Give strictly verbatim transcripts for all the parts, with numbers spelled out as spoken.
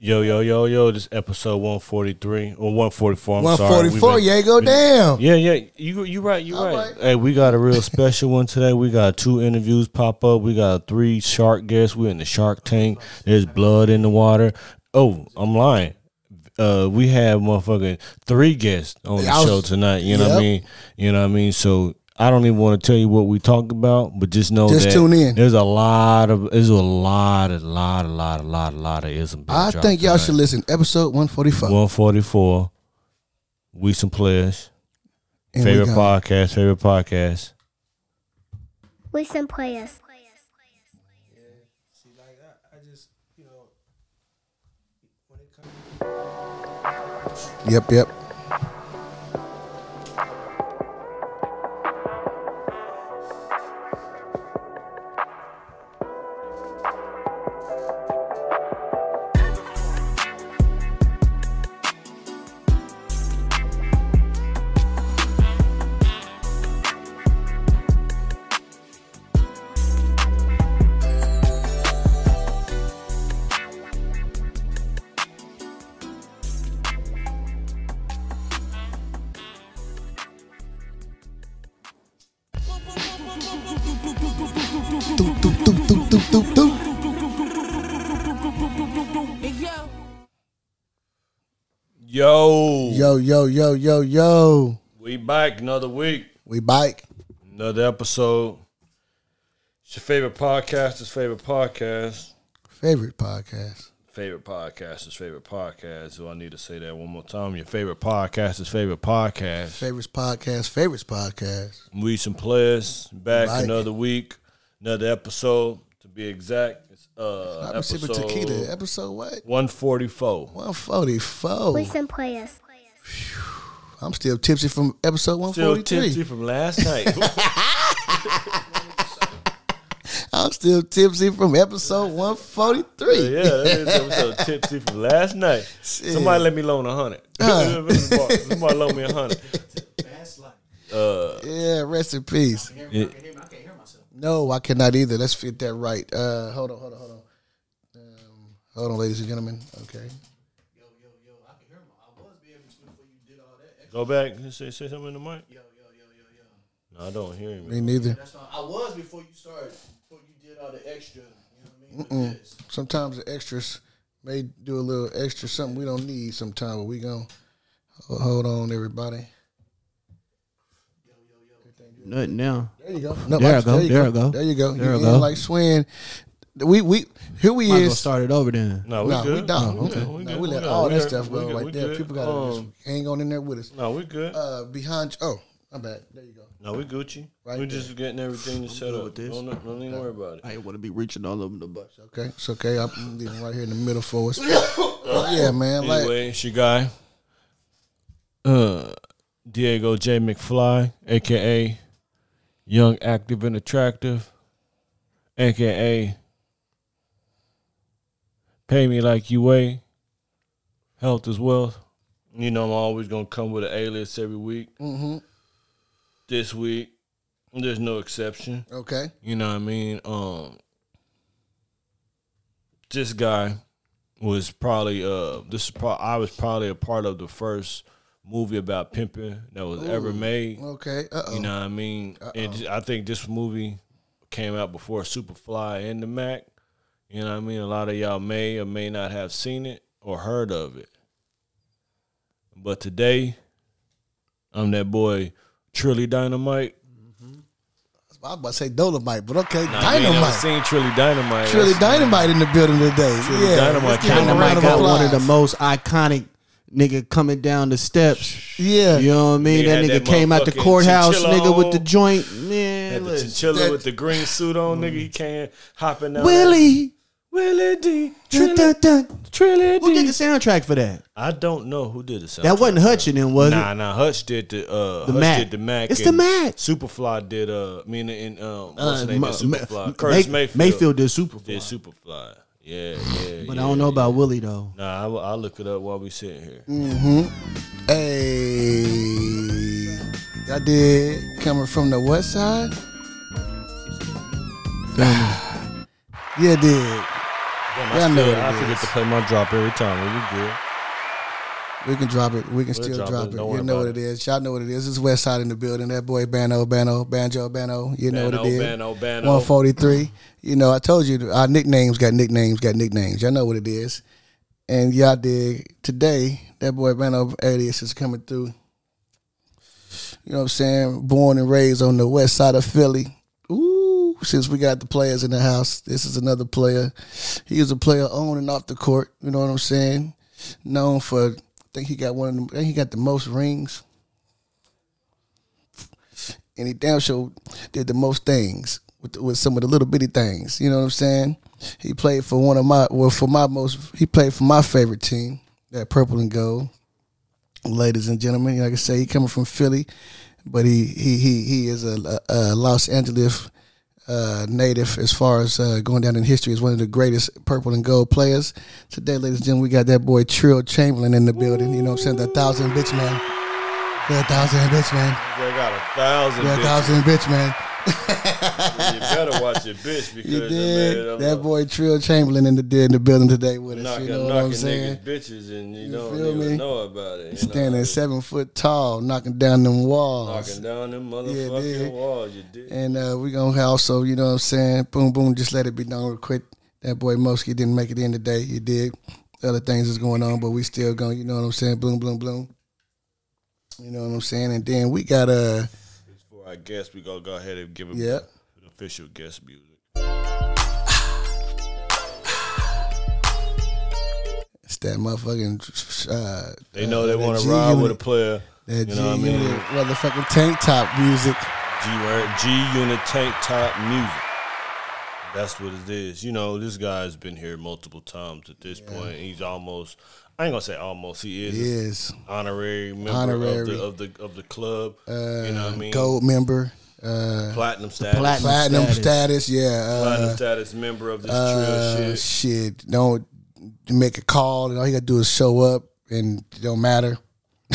Yo, yo, yo, yo, this episode one forty-three, or one forty-four, I'm one forty-four, sorry. one forty-four, yeah, go down. Yeah, yeah, you you right, you right. right. Hey, we got a real special one today. We got two interviews pop up. We got three shark guests. We're in the Shark Tank. There's blood in the water. Oh, I'm lying. Uh, we have motherfucking three guests on the was, show tonight, you know yep. what I mean? You know what I mean? So I don't even want to tell you what we talk about, but just know just that tune in. There's a lot of there's a lot of lot a lot a lot a lot of ism. I think y'all tonight. Should listen. Episode one forty-five. one forty-four. We some players. And favorite we podcast. Favorite podcast. We some players. Yeah, see, like I, I just you know when it comes. Yep. Yep. Yo, yo, yo, yo, yo, yo. We back another week. We back. Another episode. It's your favorite podcaster's favorite podcast. Favorite podcast. Favorite podcaster's favorite podcast. Do I need to say that one more time? Your favorite podcaster's favorite podcast. Favorites podcast. Favorites podcast. We some players. Back like. Another week. Another episode. To be exact. Uh, I'm episode sipping tequila. Episode what? one forty-four. one forty-four. We some players. I'm still tipsy from episode one forty-three. Still tipsy from last night. I'm still tipsy from episode one forty-three. Yeah, yeah, that is episode tipsy from last night. Shit. Somebody let me loan a hundred. Huh. Somebody loan me a hundred. Uh, yeah, rest in peace. Yeah. No, I cannot either. Let's get that right. Uh, hold on, hold on, hold on. Um, hold on, ladies and gentlemen. Okay. Yo, yo, yo. I can hear him. I was being before you did all that. Extra. Go back and say, say something in the mic. Yo, yo, yo, yo, yo. No, I don't hear him. Me neither. Yeah, that's not, I was before you started, before you did all the extra. You know what I mean? Sometimes the extras may do a little extra something we don't need sometimes, but we going to hold on, everybody. Nothing now. There you go. No, there I go. There, there go. go. There you go. There you go. Like swing. We we here we Might is. Start it over then. No, we no, good. We don't. No, okay. We, good. No, we, we let good. all we that good. stuff go right there. Good. People got to um, just hang on in there with us. No, we good. Uh, behind. Oh, I'm back. There you go. No, we Gucci. Right we're there. Just getting everything set up. With this. Don't, don't even worry about it. I ain't want to be reaching all over the bus. Okay, it's okay. I'm leaving right here in the middle for us. uh, yeah, man. Anyway, it's your guy. Uh, Diego J. McFly, a k a. Young, active, and attractive, a k a. Pay me like you weigh. Health is wealth. You know I'm always going to come with an alias every week. Mm-hmm. This week, there's no exception. Okay. You know what I mean? Um, this guy was probably, uh, this is pro- I was probably a part of the first movie about pimping that was Ooh, ever made. Okay. Uh-oh. You know what I mean? Uh-oh. And I think this movie came out before Superfly and the Mac. You know what I mean? A lot of y'all may or may not have seen it or heard of it. But today, I'm that boy, Trilly Dynamite. Mm-hmm. I was about to say Dolomite, but okay, nah, Dynamite. Man, I've seen Trilly Dynamite. Trilly Dynamite in the building today. Trilly yeah, Dynamite. Dynamite got one of the most iconic nigga coming down the steps. Yeah. You know what I mean? That nigga that came out the courthouse, nigga, with the joint. Yeah, had the chinchilla that, with the green suit on, mm. nigga. He can't hopping out. Willie. Willie D. Trilly, dun, dun, dun. Trilly D. Who did the soundtrack for that? I don't know who did the soundtrack. That wasn't Hutch and them, was nah, it? Nah, nah. Hutch did the, uh, the Hutch Mac. did the Mac. It's the Mac. Superfly did, uh, I mean, and, um, what's his uh, name? Ma- Superfly. Ma- Curtis May- Mayfield. Mayfield did Superfly. Did Superfly. Yeah, yeah, But yeah, I don't know yeah. about Willie, though. Nah, I'll I look it up while we sitting here. Mm-hmm. Hey. I did. Coming from the what side? Yeah, did. Damn, I, yeah, still, I, know I forget to play my drop every time. We good. We can drop it. We can we'll still drop, drop it. it. You know what it is. Y'all know what it is. It's Westside in the building. That boy Banjo, Banjo, Banjo, Banjo. You know Banjo, what it is. Banjo, Banjo. one forty-three. You know, I told you our nicknames got nicknames, got nicknames. Y'all know what it is. And y'all dig. Today, that boy Banjo Alias is coming through. You know what I'm saying? Born and raised on the west side of Philly. Ooh, since we got the players in the house, this is another player. He is a player on and off the court. You know what I'm saying? Known for... I think he got one of them. I think he got the most rings, and he damn sure did the most things with, with some of the little bitty things. You know what I'm saying? He played for one of my, well, for my most. He played for my favorite team, that purple and gold. Ladies and gentlemen, like I say, he coming from Philly, but he he he he is a, a Los Angeles uh, native. As far as uh, going down in history, is one of the greatest purple and gold players. Today, ladies and gentlemen, we got that boy Trill Chamberlain in the building. You know what I'm saying? The thousand bitch man. The thousand bitch man. You got a thousand. The thousand bitch man. You better watch your bitch because you did. That boy Trill Chamberlain in the in the building today with us. Knocking, you know what I'm saying? Knocking niggas bitches and you, you don't even me? know about it. Standing know? seven foot tall, knocking down them walls. Knocking down them motherfucking yeah, walls. You did. And uh, we gonna also, you know what I'm saying? Boom, boom. Just let it be known real quick. That boy Mosky didn't make it in today. You dig? Other things is going on, but we still going. You know what I'm saying? Bloom, bloom, bloom. You know what I'm saying? And then we got a. Uh, I guess we gonna go ahead and give him yep. the official guest music. It's that motherfucking. Uh, they know uh, they want to ride with a player. That you G know what Unit, I mean? Motherfucking tank top music. G G Unit tank top music. That's what it is. You know, this guy's been here multiple times at this yeah. point. He's almost. I ain't gonna say almost. He is, he is. honorary member honorary. Of, the, of the of the club. Uh, you know what I mean? Gold member, uh, platinum status, platinum, platinum status. status. Yeah, uh, platinum status member of this uh, Trill shit. Shit, don't make a call, and all you gotta do is show up, and it don't matter.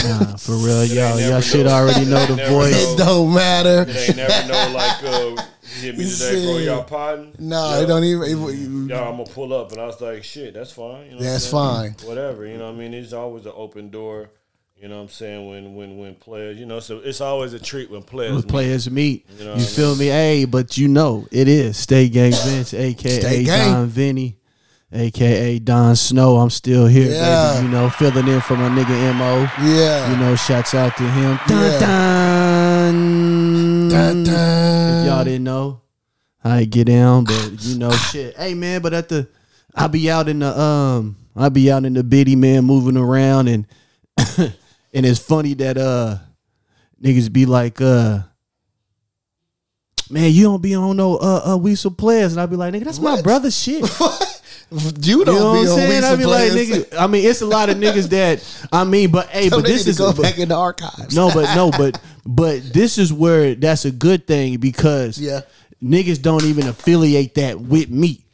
Nah, for real, y'all. Y'all should already know the voice. Know. It don't matter. They never know like. Uh, Hit me today, bro. Y'all podding? No, yeah. It don't even. It, yeah, I'm gonna pull up, and I was like, "Shit, that's fine." You know that's what I mean? Fine. Whatever, you know. What I mean, it's always an open door. You know what I'm saying? When when when players, you know, so it's always a treat when players when meet. players meet. You, know you feel mean? me? Hey, but you know it is State Gang Vince, aka Don Vinny, aka Don Snow. I'm still here, yeah. baby. You know, filling in for my nigga M O. Yeah, you know, shouts out to him. Dun yeah. dun. Dun, dun. If y'all didn't know, I get down, but you know, shit. Hey man, but at the, I be out in the, um, I be out in the bitty man, moving around, and and it's funny that uh, niggas be like, uh, man, you don't be on no uh, uh Weasel Players, and I be like, nigga, that's what? my brother's shit. You don't you know be what I'm saying? I be like, nigga, I mean, it's a lot of niggas that I mean, but hey, so but this is go but, back in the archives. No, but no, but but this is where that's a good thing because yeah. niggas don't even affiliate that with me.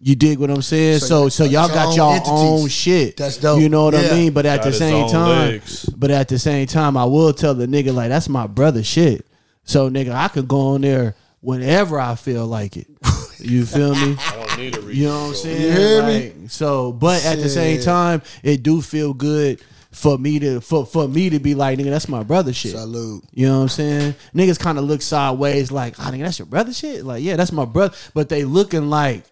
You dig what I'm saying? So, so, so y'all got y'all own, own shit. That's dope. You know what yeah. I mean? But at got the same time, legs. but at the same time, I will tell the nigga like that's my brother shit. So, nigga, I could go on there whenever I feel like it. You feel me? I don't need a reason. You know what I'm saying? You hear like, me? So, but shit. At the same time, it do feel good for me to for, for me to be like, nigga, that's my brother shit. Salute. You know what I'm saying? Niggas kind of look sideways like, oh, nigga, that's your brother shit? Like, yeah, that's my brother. But they looking like,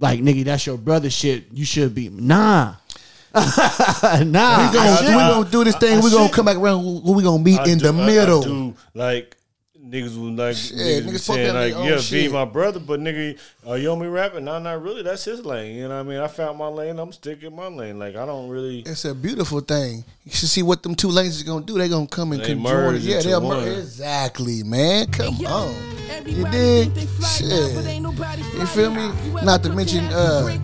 like, nigga, that's your brother shit. You should be, nah. nah. We gonna do this thing. I, I, we gonna come back around. We gonna meet I in do, the middle. I, I do, like. Niggas was like, shit, niggas niggas saying like, yeah, be my brother, but nigga, uh, you owe me rapping? Nah, not really. That's his lane. You know what I mean? I found my lane. I'm sticking my lane. Like, I don't really. It's a beautiful thing. You should see what them two lanes is going to do. They going to come and conjoin. Yeah, they'll merge. Exactly, man. Come yeah, on. You dig? Shit. Out, you feel me? Not to mention, uh,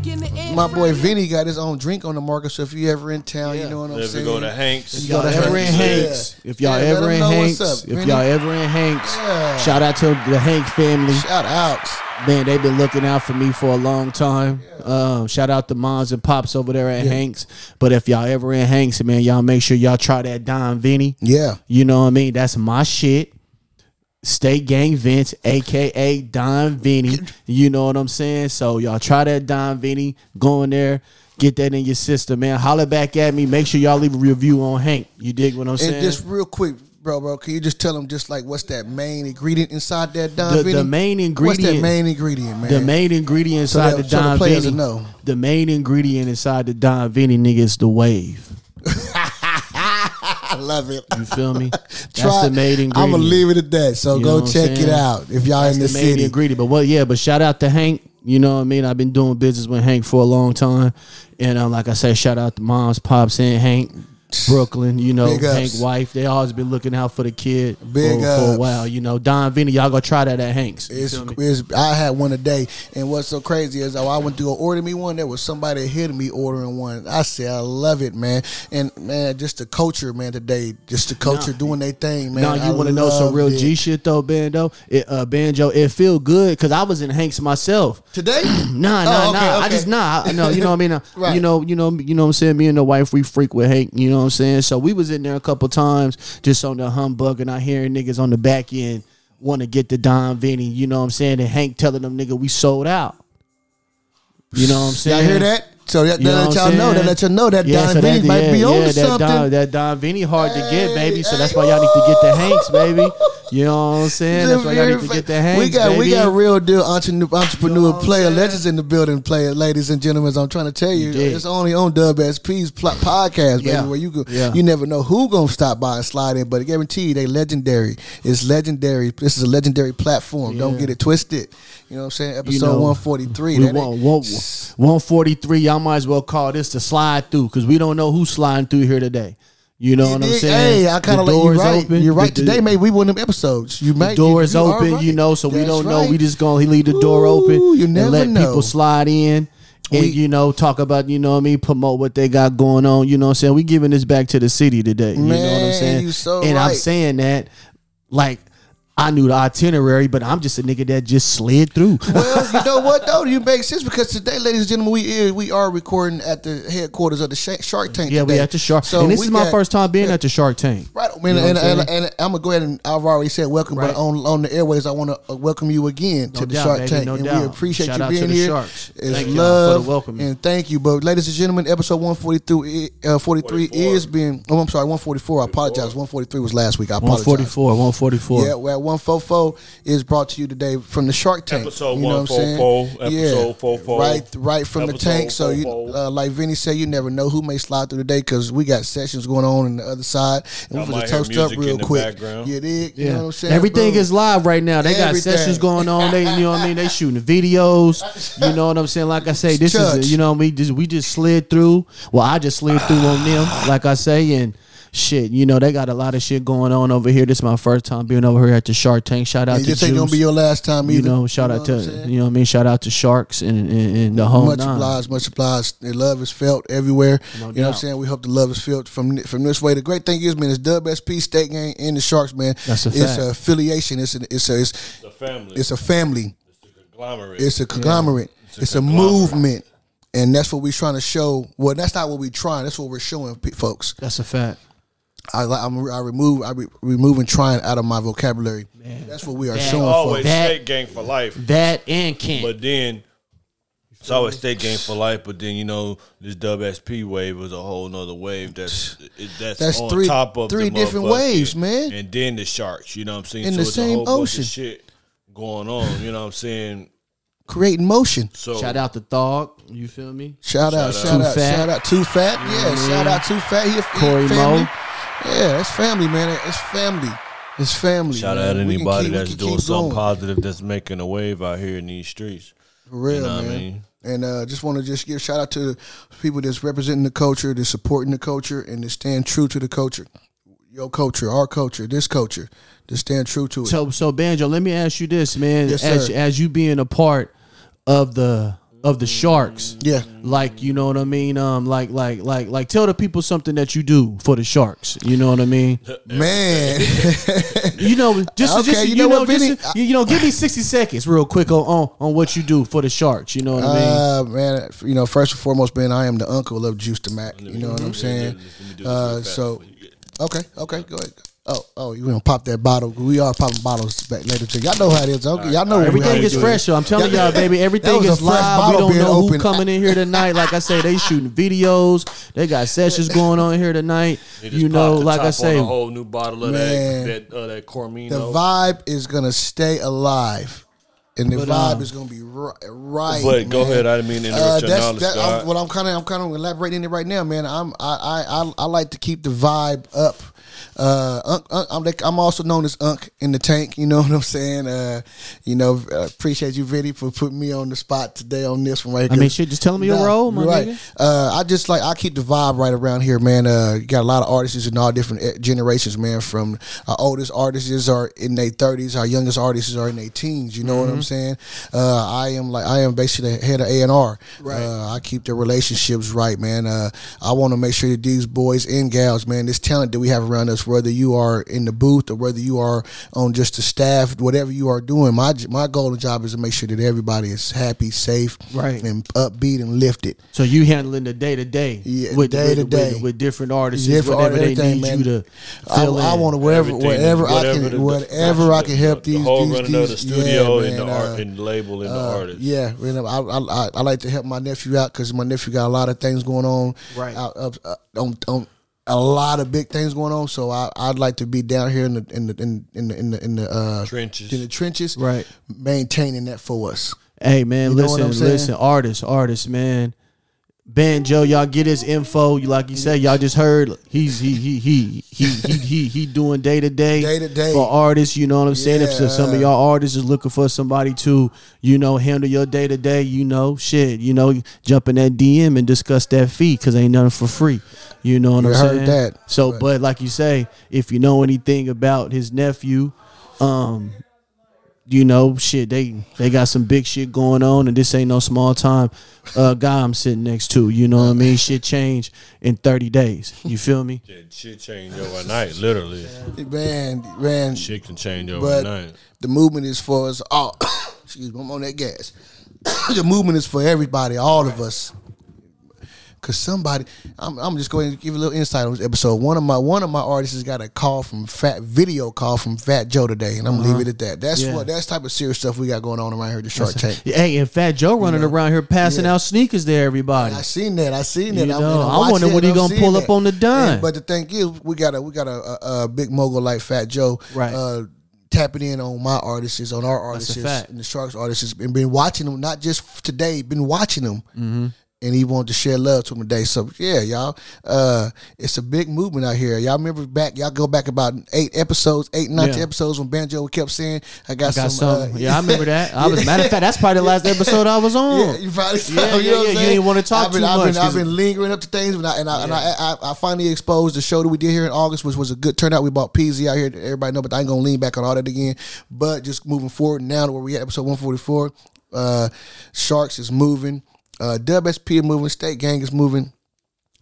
my boy Vinny got his own drink on the market, so if you ever in town, yeah. you know what I'm if saying? If you go to Hanks. If y'all ever in Hanks. If y'all ever in Hanks. If y'all ever in Hanks. Yeah. Shout out to the Hank family. Shout out. Man, they've been looking out for me for a long time. Yeah. Um, shout out to moms and pops over there at yeah. Hanks. But if y'all ever in Hanks, man, y'all make sure y'all try that Don Vinny. Yeah. You know what I mean? That's my shit. State Gang Vince, a k a. Don Vinny. You know what I'm saying? So y'all try that Don Vinny. Go in there. Get that in your system, man. Holler back at me. Make sure y'all leave a review on Hank. You dig what I'm and saying? And just real quick, bro, bro, can you just tell them just like what's that main ingredient inside that Don Vinny? The, the main ingredient. What's that main ingredient, man? The main ingredient inside so that, the Don so the Vinny. Know. The main ingredient inside the Don Vinny, nigga, is the wave. I love it. You feel me? That's Try, the main ingredient. I'm gonna leave it at that. So you go check it out if y'all That's in the, the main city. Ingredient. But well, yeah. But shout out to Hank. You know what I mean? I've been doing business with Hank for a long time, and um, like I said, shout out to moms, pops, and Hank, Brooklyn. You know, Hank's wife. They always been looking out for the kid Big for, for a while. You know, Don Vinny. Y'all gonna try that at Hank's. It's, it's, I had one today, and what's so crazy is oh, I went to go order me one. There was somebody ahead of me ordering one. I said, I love it, man. And man, just the culture, man. Today, just the culture nah, doing their thing, man. Now nah, you want to know some real it. G shit though, Banjo? It, uh, Banjo, it feel good because I was in Hank's myself today. nah, nah, oh, okay, nah. Okay. I just nah, I, no. You know what I mean? Uh, right. You know, you know, you know what I'm saying. Me and the wife, we freak with Hank. You know what I'm saying? So we was in there a couple times just on the humbug, and I hearing niggas on the back end want to get the Don Vinny, you know what I'm saying? And Hank telling them, nigga, we sold out. You know what I'm saying? Y'all hear that? So that, that you know let y'all know, that let y'all know that yeah, Don so Vinny that, might yeah, be on yeah, to something. Don, that Don Vinny hard hey, to get, baby. So that's why y'all need to get the Hanks, baby. You know what I'm saying? That's why y'all need to get the Hanks, we got, baby. We got real deal entrepreneur, entrepreneur you know player, legends in the building, player, ladies and gentlemen. I'm trying to tell you, yeah. It's only on W S P's podcast, baby, yeah. Where you go, yeah. You never know who gonna stop by and slide in, but I guarantee you, they legendary. It's legendary. This is a legendary platform. Yeah. Don't get it twisted. You know what I'm saying? Episode you know, one forty-three. We want, one forty-three, y'all might as well call this the slide through because we don't know who's sliding through here today. You know you what did, I'm saying? Hey, I kind of like you right. Open. You're right. The, today, maybe we won them episodes. You might. The doors you, you open, right. You know, so That's we don't right. know. We just going to leave the door open Ooh, and let know. people slide in and, we, you know, talk about, you know what I mean, promote what they got going on. You know what I'm saying? We giving this back to the city today. Man, you know what I'm saying? You so and right. I'm saying that like. I knew the itinerary, but I'm just a nigga that just slid through. Well, you know what, though? You make sense because today, ladies and gentlemen, we we are recording at the headquarters of the Shark Tank. Yeah, today. we at the Shark. So and this is my got, first time being yeah. at the Shark Tank. Right. You know and, and, and, and I'm going to go ahead and I've already said welcome, right. but on, on the airways, I want to welcome you again no to the doubt, Shark baby, Tank. No and doubt. We appreciate Shout you being here. Shout out to the here. Sharks. It's thank love for the welcome. And thank you, but ladies and gentlemen, episode one forty-three uh, forty-three is being, oh, I'm sorry, one forty-four. I apologize. one forty-three was last week. I apologize. one forty-four. one forty-four. Yeah, well, one forty-four is brought to you today from the Shark Tank. Episode you know one forty-four, episode forty-four, yeah. right, right from episode the tank. So, you, uh, like Vinny said, you never know who may slide through today because we got sessions going on on the other side. And we just toast up real quick. You dig? Yeah. You know what I'm saying? Everything bro? is live right now. They got Everything. sessions going on. They, you know what I mean? They shooting videos. You know what I'm saying? Like I say, this Church. is a, you know we just we just slid through. Well, I just slid through on them. Like I say, and. Shit, you know, they got a lot of shit going on over here. This is my first time being over here at the Shark Tank. Shout out yeah, to Juice. This ain't gonna be your last time either. You know, shout you know out to you know what I mean? Shout out to Sharks and, and, and the whole Much nine. obliged, much obliged. The love is felt everywhere. No you doubt. know what I'm saying? We hope the love is felt from from this way. The great thing is, man, it's W S P, State Gang, and the Sharks, man. That's a fact. It's an affiliation. It's, an, it's, a, it's, it's a family. It's a family. It's a conglomerate. It's a conglomerate. Yeah. It's a, it's a conglomerate. movement. And that's what we're trying to show. Well, that's not what we're trying. That's what we're showing, folks. That's a fact. I, I'm, I remove I re, removing trying out of my vocabulary. Man, that's what we are showing. Always that, State Gang for life. That and Kent. But then it's always State Gang for life. But then you know this W S P wave was a whole nother wave. That's that's, that's on three, top of three different waves, man. And then the Sharks. You know what I'm saying? In so the it's same a whole ocean. Bunch of shit going on. You know what I'm saying? Creating motion. So, shout out to Thog. You feel me? Shout out, shout out, shout out, Too Fat. Yeah, shout out Too Fat. He a Corey Mo. Yeah, it's family, man. It's family. It's family. Shout out to anybody that's doing something positive that's making a wave out here in these streets. For real, you know what I mean? And uh, just want to just give shout out to people that's representing the culture, that's supporting the culture, and that stand true to the culture. Your culture, our culture, this culture, to stand true to it. So, so Banjo, let me ask you this, man. Yes, as, as you being a part of the of the Sharks, yeah, like you know what I mean, um, like like like like tell the people something that you do for the Sharks, you know what I mean, man. you know, just okay, just you, you know, know what, just, Vinny, you know, give me sixty seconds real quick on, on on what you do for the Sharks, you know what I mean, uh, man. You know, first and foremost, man, I am the uncle of Juice the Mac, you know what I'm saying, uh, so okay, okay, go ahead. Oh, oh, you gonna pop that bottle? We are popping bottles back later. Too. Y'all know how it is. Okay, right, y'all know right, everything is fresh. Yo, I'm telling y'all, baby, everything is live. We don't know who's coming in here tonight. Like I say, they shooting videos. They got sessions going on here tonight. You know, like I say, a whole new bottle of man, that that, uh, that Cormino. The vibe is gonna stay alive, and the but, vibe um, is gonna be right. right but man. Go ahead. I didn't mean to interrupt uh, your knowledge, that, I'm, Well, I'm kind of I'm kind of elaborating it right now, man. I'm I I I, I like to keep the vibe up. Uh, Unc, Unc, I'm, like, I'm also known as Unc in the tank. You know what I'm saying? Uh, you know, uh, appreciate you, Vinny, for putting me on the spot today on this one. Right, I mean, shit, just tell me nah, your role, my right. nigga. Uh, I just like I keep the vibe right around here, man. Uh, you got a lot of artists in all different generations, man. From our oldest artists are in their thirties, our youngest artists are in their teens. You know mm-hmm. what I'm saying? Uh, I am like I am basically the head of A and R. Right. Uh, I keep the relationships right, man. Uh, I want to make sure that these boys and gals, man, this talent that we have around us, whether you are in the booth or whether you are on just the staff, whatever you are doing, my my goal and job is to make sure that everybody is happy, safe, right, and upbeat and lifted. So you handling the day to day, yeah, with day to day with different artists, different whatever artists, they need man. you to fill I, in. I want to wherever, wherever I can, the, whatever the, I can help the, these. The whole these, running these, of the studio yeah, and man, the art uh, and label and uh, the artist. Yeah, man, I, I, I I like to help my nephew out because my nephew got a lot of things going on. Right. Out, up, up, on, on, A lot of big things going on, so I, I'd like to be down here in the in the in, in the in the in the uh, trenches, in the trenches, right? Maintaining that for us. Hey man, you listen, listen, artists, artists, man. Banjo, y'all get his info. Like you said, y'all just heard he's he he he he he he, he doing day to day, day to day for artists. You know what I'm saying? Yeah. If so, some of y'all artists is looking for somebody to, you know, handle your day to day, you know, shit, you know, jump in that D M and discuss that fee because ain't nothing for free. You know what you I'm heard saying? That. So, but. but like you say, if you know anything about his nephew, um, you know, shit, they they got some big shit going on, and this ain't no small time uh, guy I'm sitting next to. You know what I mean? Shit change in thirty days. You feel me? Yeah, shit change overnight, literally. Man, man. Shit can change overnight. The movement is for us all. Excuse me, I'm on that gas. The movement is for everybody, all of us. Cause somebody, I'm, I'm just going to give you a little insight on this episode. One of my one of my artists has got a call from Fat video call from Fat Joe today, and I'm uh-huh. leaving it at that. That's yeah. what that's type of serious stuff we got going on around here at the Shark Tank. Hey, and Fat Joe running you know, around here passing yeah. out sneakers to everybody. I seen that. I seen that. You I'm, know, I'm I wonder what he I'm gonna pull that. up on the dime. And, but the thing is, we got a we got a, a, a big mogul like Fat Joe. Right. Uh, tapping in on my artists, on our artists, and the Sharks artists, and been watching them not just today, been watching them. Mm-hmm. And he wanted to share love to him today. So, yeah, y'all, uh, it's a big movement out here. Y'all remember back, y'all go back about eight episodes, eight, nine yeah. episodes when Banjo kept saying, I got, I got some. some. Uh, yeah, I remember that. I was, matter of fact, that's probably the last episode I was on. Yeah, you probably saw, yeah, you know yeah, what yeah. You didn't want to talk I've been, too I've much. Been, I've been lingering up to things, and, I, and, I, yeah. and I, I, I finally exposed the show that we did here in August, which was a good turnout. We bought Peezy out here. Everybody know, but I ain't going to lean back on all that again. But just moving forward now to where we at, episode one forty-four, uh, Sharks is moving. Uh, W S P is moving, State Gang is moving.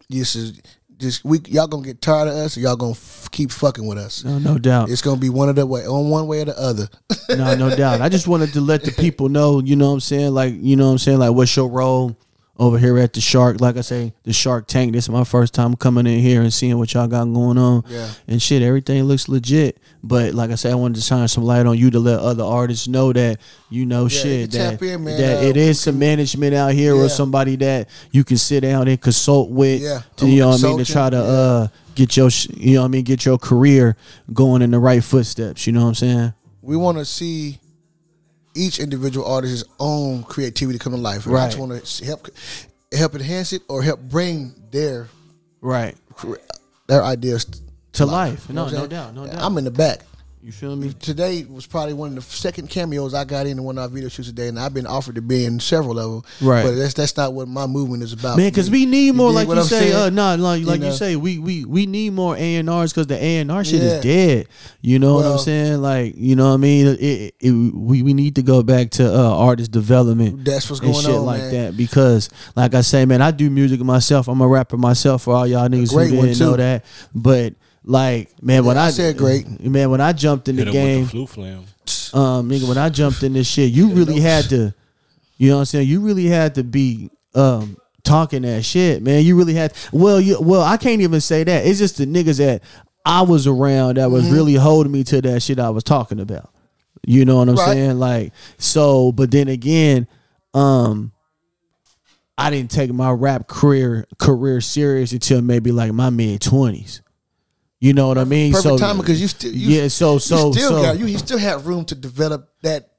This is just we y'all gonna get tired of us, or y'all gonna f- keep fucking with us. No, no doubt. It's gonna be one of the way on one way or the other. No, no doubt. I just wanted to let the people know, you know what I'm saying? Like, you know what I'm saying? Like, what's your role over here at the Shark? Like I say, the Shark Tank. This is my first time coming in here and seeing what y'all got going on. Yeah. And shit, everything looks legit. But like I said, I wanted to shine some light on you to let other artists know that, you know, yeah, shit, you that, in, that uh, it is some management out here yeah. or somebody that you can sit down and consult with, yeah. to, you know what I mean, to try to yeah. uh, get your, you know what I mean, get your career going in the right footsteps, you know what I'm saying? We want to see each individual artist's own creativity come to life. Right. I just want to help help enhance it or help bring their right their ideas to life. life. No, you know no doubt, no doubt. I'm in the back. You feel me? Today was probably one of the second cameos I got in one of our video shoots today, and I've been offered to be in several of them. Right. But that's that's not what my movement is about. Man, because we need more, you like you I'm say, uh, no, nah, like, like you, know? you say, we we we need more A and R's because the A and R shit yeah. is dead. You know well, what I'm saying? Like, you know what I mean? It, it, it, we, we need to go back to uh, artist development. That's what's going on, and shit on, like man. that. Because, like I say, man, I do music myself. I'm a rapper myself for all y'all niggas who didn't know that. But... Like, man, when yeah, I, I said great, man, when I jumped in the game, the flu flam. um, nigga, when I jumped in this shit, you really had to, you know what I'm saying? You really had to be, um, talking that shit, man. You really had, well, you, well, I can't even say that. It's just the niggas that I was around that was mm-hmm. really holding me to that shit I was talking about. You know what I'm right. saying? Like, so, but then again, um, I didn't take my rap career career serious until maybe like my mid twenties. You know what I mean? Perfect so, timing because you still you, yeah. So so you still so, got you, you still have room to develop that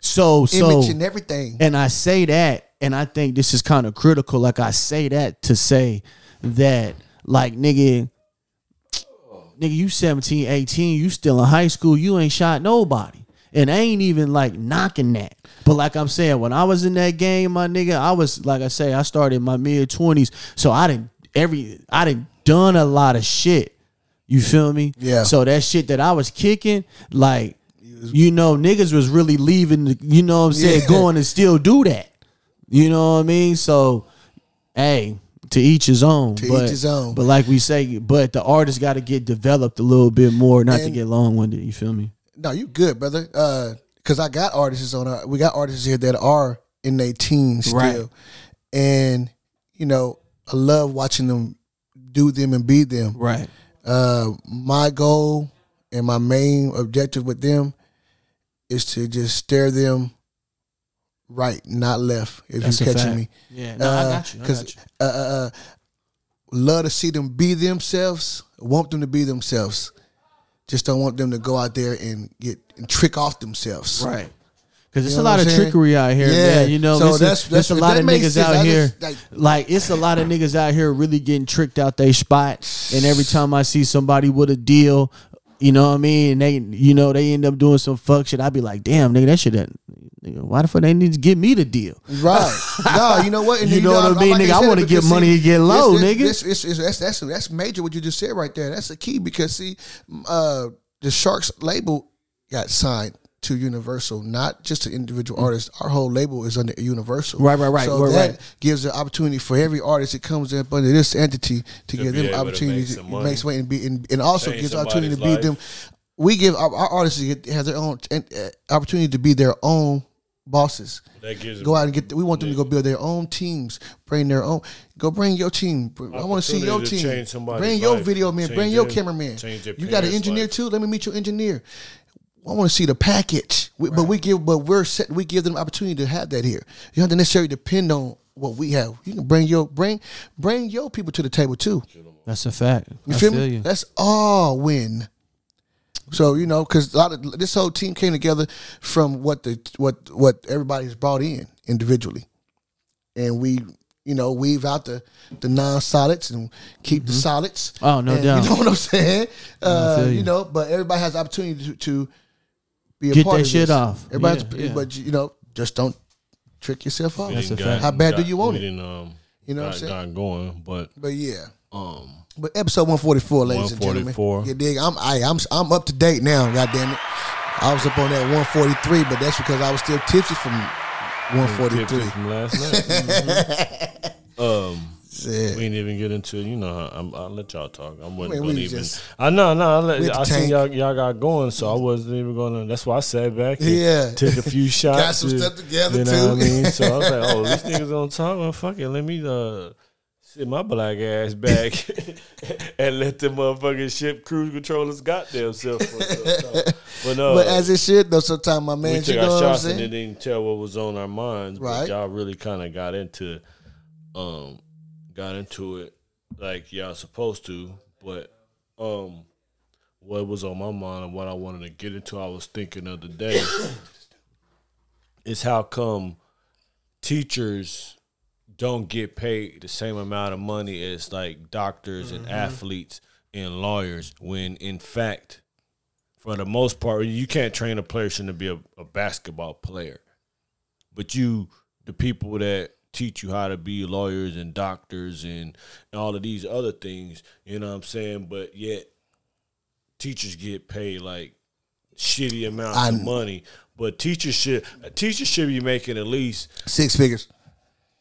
so image so, and everything. And I say that, and I think this is kind of critical. Like I say that to say that, like nigga, nigga, you seventeen, eighteen, you still in high school, you ain't shot nobody. And I ain't even like knocking that. But like I'm saying, when I was in that game, my nigga, I was like I say, I started in my mid twenties, so I didn't every I didn't done a lot of shit. You feel me? Yeah. So that shit that I was kicking, like, you know, niggas was really leaving, you know what I'm saying, yeah. going to still do that. You know what I mean? So, hey, to each his own. To but, each his own. But like we say, but the artist got to get developed a little bit more, not and, to get long-winded. You feel me? No, you good, brother. Uh, because I got artists on our, we got artists here that are in their teens still. Right. And, you know, I love watching them do them and be them. Right. Uh, my goal and my main objective with them is to just steer them right, not left. If that's you catching fact. Me, yeah, no, uh, I got you. I got you. Uh, uh, love to see them be themselves. Want them to be themselves. Just don't want them to go out there and get and trick off themselves, right? Because there's you know a lot of saying? trickery out here, yeah. man. You know, so listen, that's, that's, that's a lot that of niggas sense. out here. Just, like, like, it's a lot of niggas out here really getting tricked out their spot. And every time I see somebody with a deal, you know what I mean? And they, you know, they end up doing some fuck shit. I be like, damn, nigga, that shit, that, nigga, why the fuck they need to give me the deal? Right. No, you know what? And you, you know, know what I mean, like nigga? I want to get money and get low, this, nigga. This, this, this, that's, that's, that's major what you just said right there. That's the key because, see, uh, the Sharkz label got signed to Universal, not just to individual artists. Our whole label is under Universal. Right, right, right. So We're that right. gives an opportunity for every artist that comes up under this entity to, to give them opportunities to make, to make some money and, be, and, and also Change gives opportunity to life. be them. We give our, our artists have their own uh, opportunity to be their own bosses. That gives go out and get. The, we want them yeah. to go build their own teams. Bring their own. Go bring your team. I want to see your team. Bring your life. video man. Change bring your their, cameraman. You got an engineer life. too. Let me meet your engineer. I want to see the package, we, right. but we give, but we're set, we give them opportunity to have that here. You don't have to necessarily depend on what we have. You can bring your bring bring your people to the table too. That's a fact. You I feel me? You. That's all win. So you know, because a lot of this whole team came together from what the what what everybody's brought in individually, and we. You know, weave out the, the non-solids and keep mm-hmm. the solids. Oh, no and, doubt. You know what I'm saying? Uh, you. you know, but everybody has the opportunity to, to be a Get part of this. Get that shit off. Everybody's, yeah, yeah. But, you know, just don't trick yourself off. That's a fact. How bad got, do you want it? Um, you know got, what I'm saying? Got going, but. But, yeah. Um, but episode one forty-four, ladies one forty-four. And gentlemen. You dig? I'm, I, I'm, I'm up to date now, goddamn it. I was up on that one forty-three, but that's because I was still tipsy from one forty-three from last night. Mm-hmm. um, yeah. We didn't even get into you know. I, I'll let y'all talk. I wasn't I mean, gonna even. I know, no. I, let, I seen y'all, y'all got going, so I wasn't even gonna. That's why I sat back. And yeah, took a few shots. Got some to, stuff together you know too. What I mean, so I was like, oh, these niggas on top. Well, fuck it, let me uh, sit my black ass back and let the motherfucking ship cruise controllers got themselves. But, uh, but as it should though, sometimes my man, we took you know our shots and they didn't tell what was on our minds. Right, but y'all really kind of got into, um, got into it like y'all supposed to. But um, what was on my mind and what I wanted to get into, I was thinking of the day is how come teachers don't get paid the same amount of money as like doctors mm-hmm. and athletes and lawyers when in fact. For the most part, you can't train a player shouldn't to be a, a basketball player. But you, the people that teach you how to be lawyers and doctors and, and all of these other things, you know what I'm saying? But yet, teachers get paid like shitty amounts I'm, of money. But teachers should teachers should be making at least six figures.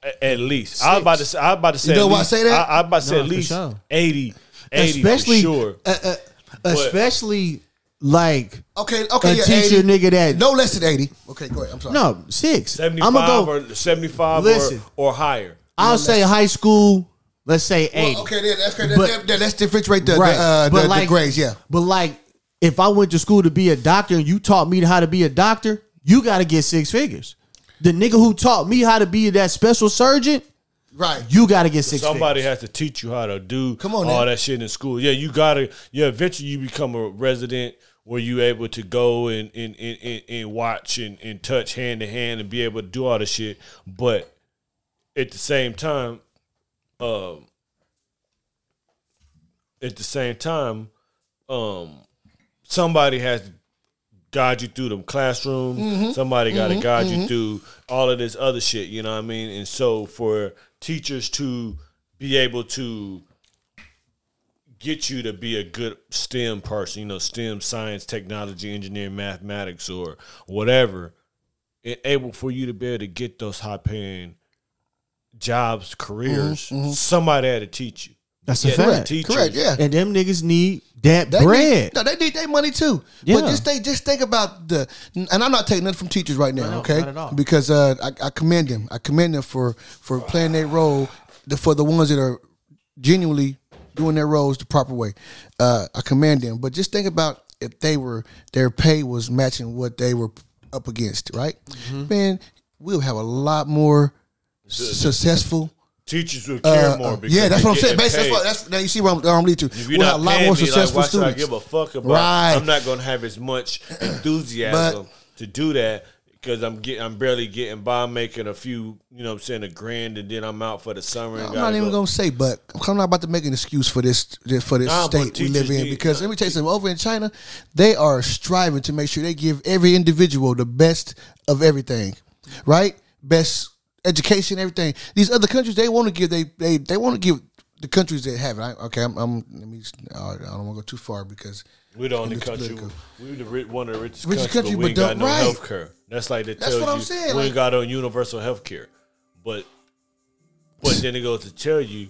A, at least six. I was about to say. I was about to say. You know why I say that? I, I was about to say no, at least sure. eighty, eighty especially, for sure. Uh, uh, especially. Like okay, okay, a yeah, teacher eighty. Nigga that no less than eighty. Okay, go ahead. I'm sorry. No six. Seventy-five I'm gonna go, or seventy-five listen, or, or higher. I'll no say less. High school Let's say eighty. Well, okay, then, that's, but, that, that, that's different right there. Right. The, uh, but the, like, the grades, yeah. But like, if I went to school to be a doctor and you taught me how to be a doctor, you got to get six figures. The nigga who taught me how to be that special surgeon, right? You got to get six figures. Somebody has to teach you how to do Come on, all man. that shit in school. Yeah, you got to. Yeah, eventually you become a resident where you able to go and and, and, and, and watch and, and touch hand to hand and be able to do all this shit. But at the same time, um, at the same time, um, somebody has to guide you through them classrooms. Mm-hmm. Somebody got to mm-hmm. guide mm-hmm. you through all of this other shit. You know what I mean? And so for teachers to be able to get you to be a good STEM person, you know, STEM, science, technology, engineering, mathematics, or whatever, and able for you to be able to get those high-paying jobs, careers, mm-hmm. somebody had to teach you. That's yeah, a fact. Correct, yeah. And them niggas need that they bread. Need, no, they need their money too. Yeah. But just think, just think about the, and I'm not taking nothing from teachers right now, no, okay? Not at all. Because uh, I, I commend them. I commend them for, for playing their role, the, for the ones that are genuinely doing their roles the proper way. Uh, I commend them. But just think about if they were, their pay was matching what they were up against, right? Mm-hmm. Man, we'll have a lot more successful teachers will care uh, more because yeah, that's what I'm saying. Basically, that's, that's now you see where I'm, where I'm leading to. If you're we're not a lot more me, successful like, why students. Should I give a fuck about? Right. I'm not going to have as much enthusiasm but, to do that because I'm getting, I'm barely getting by, making a few, you know, what I'm saying a grand, and then I'm out for the summer. No, and I'm not even going to say, but I'm not about to make an excuse for this for this nah, state we live in because nah, let me tell you something. Over in China, they are striving to make sure they give every individual the best of everything, right? Best. Education, everything. These other countries, they want to give they they, they want to give the countries that have it. I, okay, I'm, I'm let me. I don't want to go too far because we're the only country. We're the one of the richest, richest countries, country, but we ain't got no right. health care. That's like they tell you. That's what I'm saying. We ain't got no universal health care, but but then it goes to tell you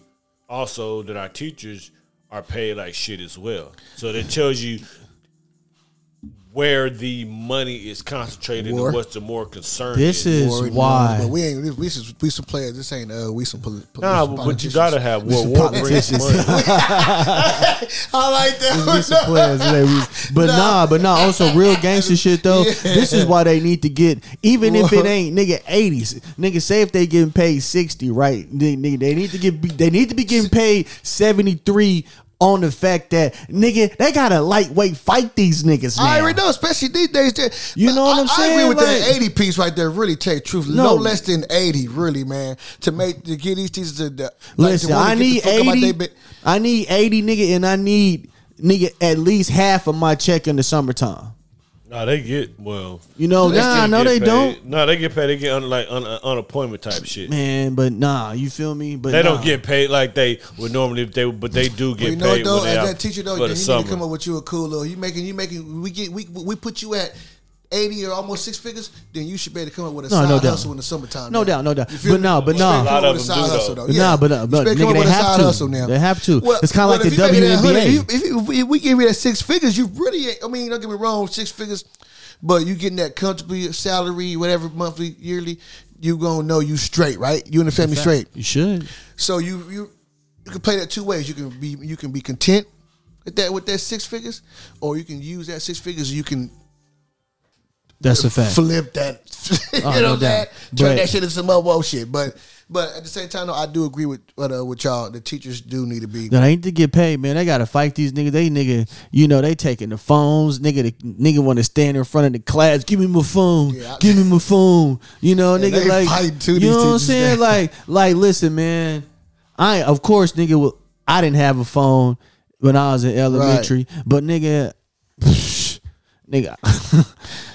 also that our teachers are paid like shit as well. So that tells you where the money is concentrated war. And what's the more concern. This is war, why. But we ain't, we some, we some players, this ain't, uh, we some poli- poli- Nah, some but you gotta have war, war brings money. I like that we, we some players, we, But no. nah, but nah, also real gangster shit though, yeah. This is why they need to get, even war. If it ain't, nigga, eighties, nigga, say if they getting paid sixty, right? They, nigga, they need to get, they need to be getting paid seventy-three on the fact that, nigga, they gotta lightweight fight these niggas now. I already know, especially these days. You know what I'm saying? I agree with like, that eighty piece right there. Really, tell you the truth, no, no less than eighty, really, man. To make to get these teachers to like, listen, to I need eighty. I need eighty, nigga, and I need nigga at least half of my check in the summertime. Nah, they get well. You know, nah, no, they paid. Don't. Nah, they get paid. They get un, like un, un, unemployment type shit, man. But nah, you feel me? But they nah. don't get paid like they would normally. If they, but they do get well, you know, paid. When as that teacher though, you need to come up with you a cool little. You making, you making. We get, we we put you at eighty or almost six figures, then you should be able to come up with a no, side no hustle doubt. In the summertime. No now. doubt, no doubt. But no, but no. A lot of them do hustle, though. Though. Yeah. Nah, but, uh, but nigga, they have to. Now. They have to. Well, it's kind of well, like the W N B A. Hundred, if, you, if, you, if we give you that six figures, you really, I mean, don't get me wrong, six figures, but you getting that comfortable salary, whatever, monthly, yearly, you going to know you straight, right? You and the family exactly. straight. You should. So you, you you can play that two ways. You can be you can be content with that with that six figures, or you can use that six figures, you can that's a fact. Flip that, you oh, know no that. Turn but, that shit into some other shit. But but at the same time, though, I do agree with uh, with y'all. The teachers do need to be. They need to get paid, man. They gotta fight these niggas. They nigga, you know, they taking the phones. Nigga, the nigga want to stand in front of the class. Give me my phone. Yeah, I, Give me my phone. You know, yeah, nigga, like to you these know what I'm saying? Now. Like like listen, man. I of course, nigga, I didn't have a phone when I was in elementary, right. But nigga. Nigga,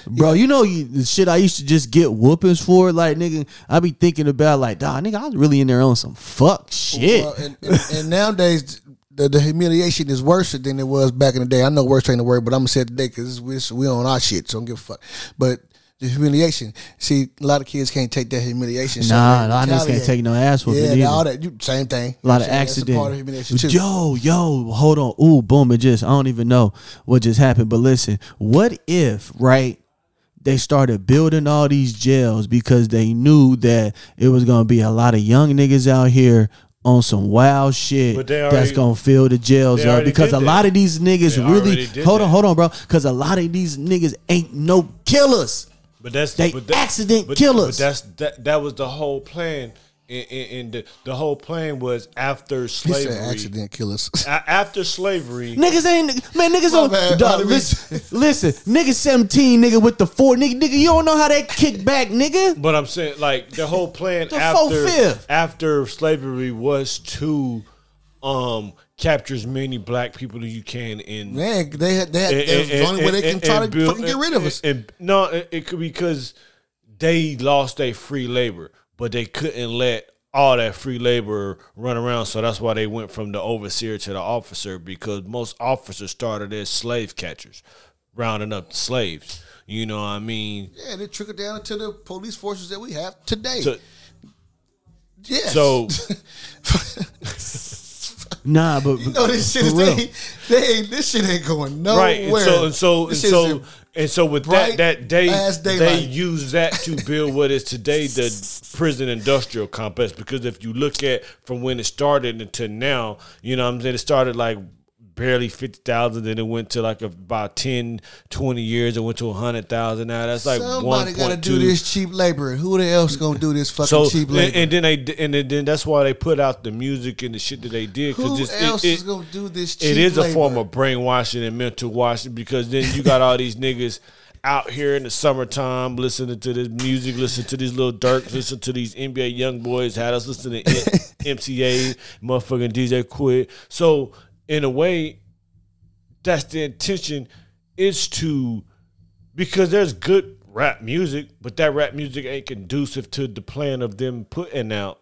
bro, you know you, the shit I used to just get whoopings for. Like, nigga, I be thinking about like, nah, nigga, I was really in there on some fuck shit. Well, and, and, and nowadays, the, the humiliation is worse than it was back in the day. I know worse ain't the word, but I'm gonna say it today because we we on our shit, so I don't give a fuck. But the humiliation, see, a lot of kids can't take that humiliation. Nah, a lot of niggas can't take no ass whooping. Yeah, either. All that you, same thing. A lot you of accidents. Yo, yo, hold on. Ooh, boom! It just I don't even know what just happened. But listen, what if right? They started building all these jails because they knew that it was gonna be a lot of young niggas out here on some wild shit already, that's gonna fill the jails up, because a that. lot of these niggas they really hold that. on, hold on, bro. Because a lot of these niggas ain't no killers, but that's they but that, accident but, killers. But that's that, that was the whole plan, and, and, and the, the whole plan was after slavery. He said accident killers. After slavery, niggas ain't man. Niggas on dog, listen, listen, niggas seventeen, nigga with the four, nigga, nigga. You don't know how that kick back, nigga. But I'm saying, like, the whole plan the after after slavery was to um capture as many black people as you can, and man, they had that. That's the only way they can and, try and to build, fucking and, get rid of us. And, and no, it, it could be because they lost their free labor. But they couldn't let all that free labor run around, so that's why they went from the overseer to the officer, because most officers started as slave catchers, rounding up the slaves. You know what I mean? Yeah, they trickled down into the police forces that we have today. So, yes. So, nah, but you know this shit is they, they ain't this shit ain't going nowhere. Right, and so and so this and so. And so with Bright that, that day, they use that to build what is today the prison industrial complex. Because if you look at from when it started until now, you know what I'm saying? It started like barely fifty thousand, then it went to like about ten, twenty years. It went to one hundred thousand. Now that's like one point two. Somebody got to do this cheap labor. Who the else going to do this fucking so, cheap labor? And, and then they, and then that's why they put out the music and the shit that they did. Who this, else it, is going to do this cheap labor? It is labor. a form of brainwashing and mental washing, because then you got all these niggas out here in the summertime listening to this music, listening to these little Dirk, listening to these N B A young boys, had us listening to M C A, motherfucking D J Quid. So... in a way, that's the intention, is to, because there's good rap music, but that rap music ain't conducive to the plan of them putting out,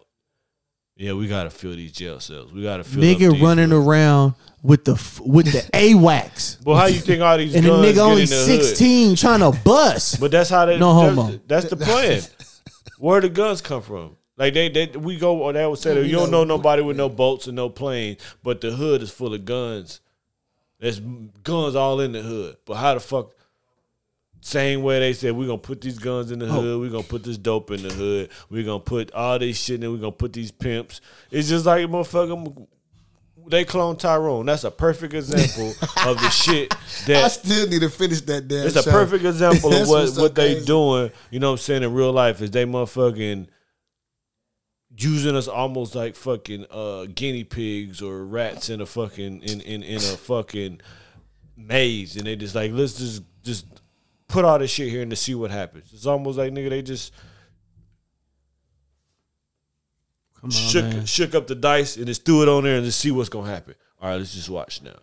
yeah, we gotta fill these jail cells. We gotta fill. Nigga running jails. around with the with the AWACS. Well, how you think all these and guns the nigga only sixteen hood? Trying to bust? But that's how they. No that's, homo. That's the plan. Where the guns come from? Like they, they, we go, or they would say, yeah, you don't know, know nobody with no boats and no planes, but the hood is full of guns. There's guns all in the hood. But how the fuck? Same way they said, we're going to put these guns in the hood. Oh. We're going to put this dope in the hood. We're going to put all this shit in there. We're going to put these pimps. It's just like, motherfucker, they clone Tyrone. That's a perfect example of the shit that. I still need to finish that damn It's show. a perfect example of what, so what they doing, you know what I'm saying, in real life, is they motherfucking using us almost like fucking uh, guinea pigs or rats in a fucking in, in, in a fucking maze, and they just like, let's just just put all this shit here and to see what happens. It's almost like, nigga, they just Come on, shook man. shook up the dice and just threw it on there and just see what's gonna happen. All right, let's just watch now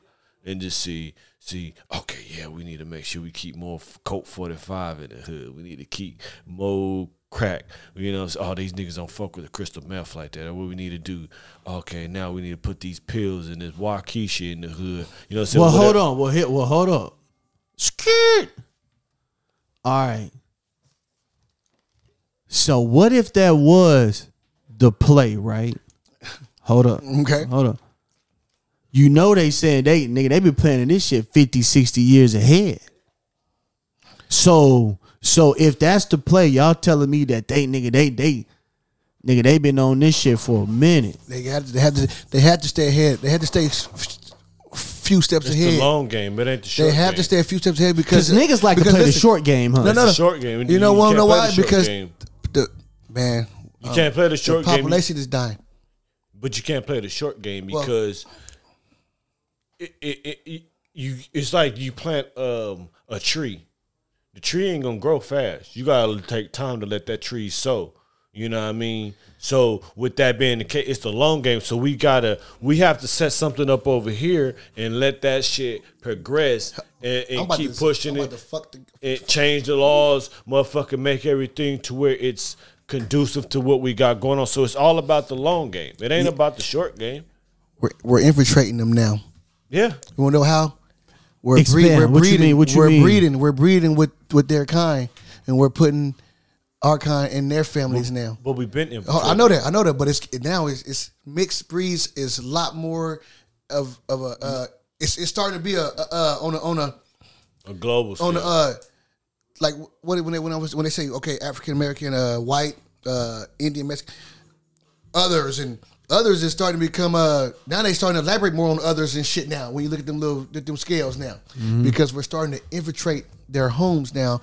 and just see see. Okay, yeah, we need to make sure we keep more Colt forty-five in the hood. We need to keep more crack, you know. Oh, these niggas don't fuck with the crystal meth like that. What we need to do? Okay, now we need to put these pills and this Waukee shit in the hood. You know. So well, whatever. hold on. Well, hit. Well, hold up. Skit. All right. So what if that was the play, right? Hold up. Okay. Hold up. You know they said they nigga they been planning this shit fifty, sixty years ahead. So. So if that's the play, y'all telling me that they nigga they they nigga they been on this shit for a minute. They had to, they had to, they had to stay ahead. They had to stay a few steps it's ahead. It's the long game, it ain't the short. They have game. to stay a few steps ahead because niggas like because to play the short game, huh? No, no, the short game. You, you know what? You know why? Because game. the man, you um, can't play the short the population game. Population is dying, but you can't play the short game because well, it, it, it, it you it's like you plant um, a tree. The tree ain't gonna grow fast. You gotta take time to let that tree sow. You know what I mean? So with that being the case, it's the long game. So we gotta, we have to set something up over here and let that shit progress and, and keep to, pushing it. To fuck the, it change the laws, motherfucker, make everything to where it's conducive to what we got going on. So it's all about the long game. It ain't yeah. about the short game. We're, we're infiltrating them now. Yeah. You wanna know how? We're, breed, we're breeding. What you mean? What you we're mean? breeding. We're breeding with, with their kind, and we're putting our kind in their families well, now. But we've been in. I know that. I know that. But it's now it's, it's mixed breeds is a lot more of of a. Uh, it's it's starting to be a, a, a on a on a, a global on a, uh like what when they when I was when they say okay African American uh white uh Indian Mexican others and others is starting to become uh now they starting to elaborate more on others and shit now when you look at them little them scales now mm-hmm. because we're starting to infiltrate their homes now.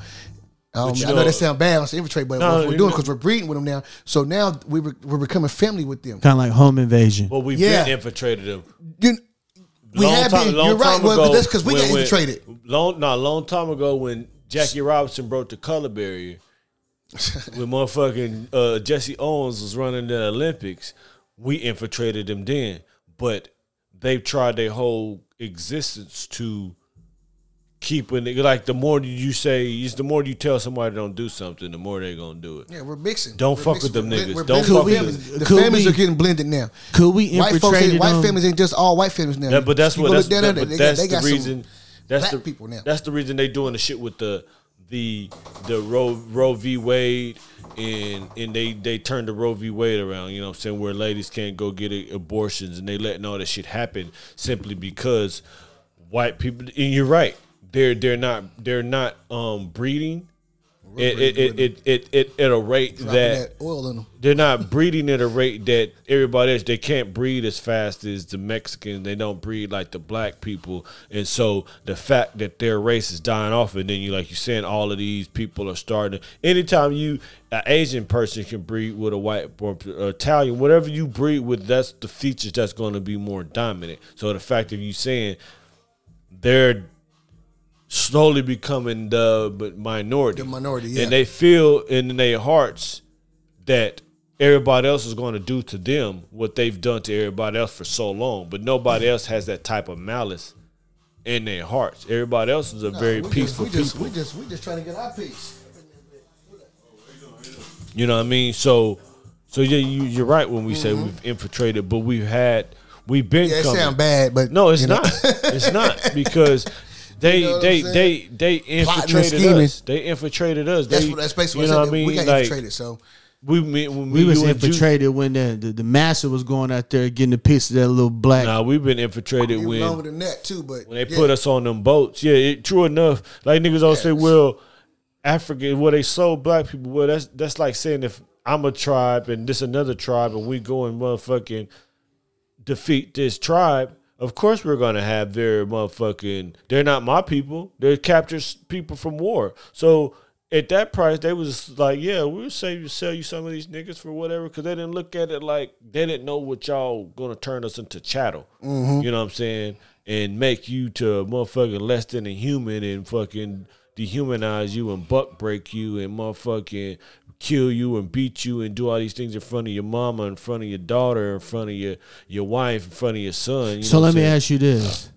Um, I know, know that sounds bad on infiltrate, but no, what we're doing because we're breeding with them now. So now we were, we're becoming family with them. Kind of like home invasion. Well, we've yeah. been infiltrated them. You, we long have time, been. Long you're right. Ago, well, but that's because we when, got infiltrated. Long, no, a long time ago when Jackie Robinson broke the color barrier, when motherfucking uh, Jesse Owens was running the Olympics, we infiltrated them then. But they've tried their whole existence to keep a nigga, like the more you say, the more you tell somebody don't do something, the more they're gonna do it. Yeah, we're mixing. Don't we're fuck mixing. with them we're, niggas. We're don't fuck we, with them. The families we, are getting blended now. Could we infiltrate white folks? Them? White families ain't just all white families now. Yeah, but that's what that's, that, but they, that's they got, the reason. That's the people now. That's the reason they doing the shit with the the the Roe Roe v. Wade and and they they turned the Roe v. Wade around. You know what I'm saying? Where ladies can't go get abortions and they letting all that shit happen simply because white people. And you're right. They're they're not they're not um, breeding, it, breeding it, it, it it it at a rate that, that oil in them. They're not breeding at a rate that everybody else. They can't breed as fast as the Mexicans. They don't breed like the black people, and so the fact that their race is dying off, and then you like you saying all of these people are starting. Anytime you an Asian person can breed with a white or Italian, whatever you breed with, that's the features that's going to be more dominant. So the fact that you saying they're slowly becoming the minority. The minority, yeah. And they feel in their hearts that everybody else is going to do to them what they've done to everybody else for so long. But nobody else has that type of malice in their hearts. Everybody else is a no, very peaceful just, we people. Just, we, just, we just trying to get our peace. You know what I mean? So, so yeah, you, you're right when we mm-hmm. say we've infiltrated, but we've had, we've been yeah, it coming. sound bad, but... No, it's not. Know. It's not because... They you know they, they they infiltrated us. They infiltrated us. That's, they, what, that's basically you know what I mean. We got like, infiltrated, so we we, we, we was infiltrated when the, the the massa was going out there getting a piece of that little black. Nah, we've been infiltrated we when longer than that too. But when they yeah. put us on them boats, yeah, it, true enough. Like niggas always yeah. say, well, Africa, well they sold black people. Well, that's that's like saying if I'm a tribe and this another tribe and we go and motherfucking defeat this tribe. Of course we're going to have their motherfucking... They're not my people. They're captured people from war. So at that price, they was like, yeah, we'll save, sell you some of these niggas for whatever, because they didn't look at it like... They didn't know what y'all going to turn us into chattel. Mm-hmm. You know what I'm saying? And make you to motherfucking less than a human and fucking dehumanize you and buck break you and motherfucking kill you and beat you and do all these things in front of your mama, in front of your daughter, in front of your, your wife, in front of your son. You so let me saying? ask you this.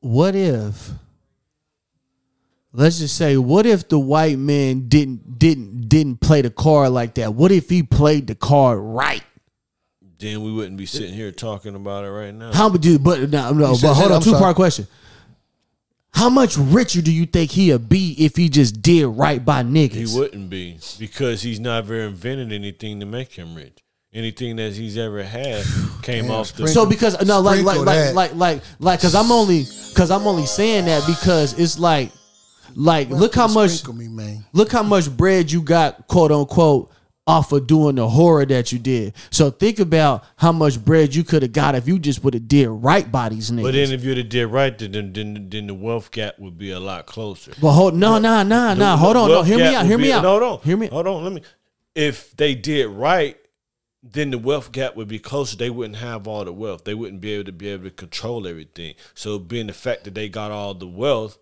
What if, let's just say, what if the white man didn't didn't didn't play the card like that? What if he played the card right? Then we wouldn't be sitting here talking about it right now. How would you, but no, no, you but hold on, two-part question. How much richer do you think he'd be if he just did right by niggas? He wouldn't be because he's not very invented anything to make him rich. Anything that he's ever had came Man, off the. So because no, like like like, like like like like because I'm only because I'm only saying that because it's like like well, look how much me, look how much bread you got, quote unquote, off of doing the horror that you did. So think about how much bread you could have got if you just would have did right by these niggas. But then if you'd have did right, then then then the wealth gap would be a lot closer. But hold no, no, no, no. Hold on, no, hear me out, hear me out. No, no, hear me. Hold on, let me. If they did right, then the wealth gap would be closer. They wouldn't have all the wealth. They wouldn't be able to be able to control everything. So being the fact that they got all the wealth,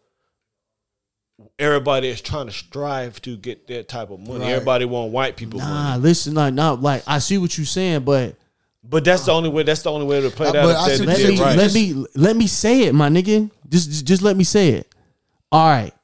everybody is trying to strive to get that type of money. Right. Everybody want white people nah, money. Nah, listen, like, not like I see what you're saying, but but that's uh, the only way. That's the only way to play uh, that. But I see, let me right. let me let me say it, my nigga. Just, just just let me say it. All right.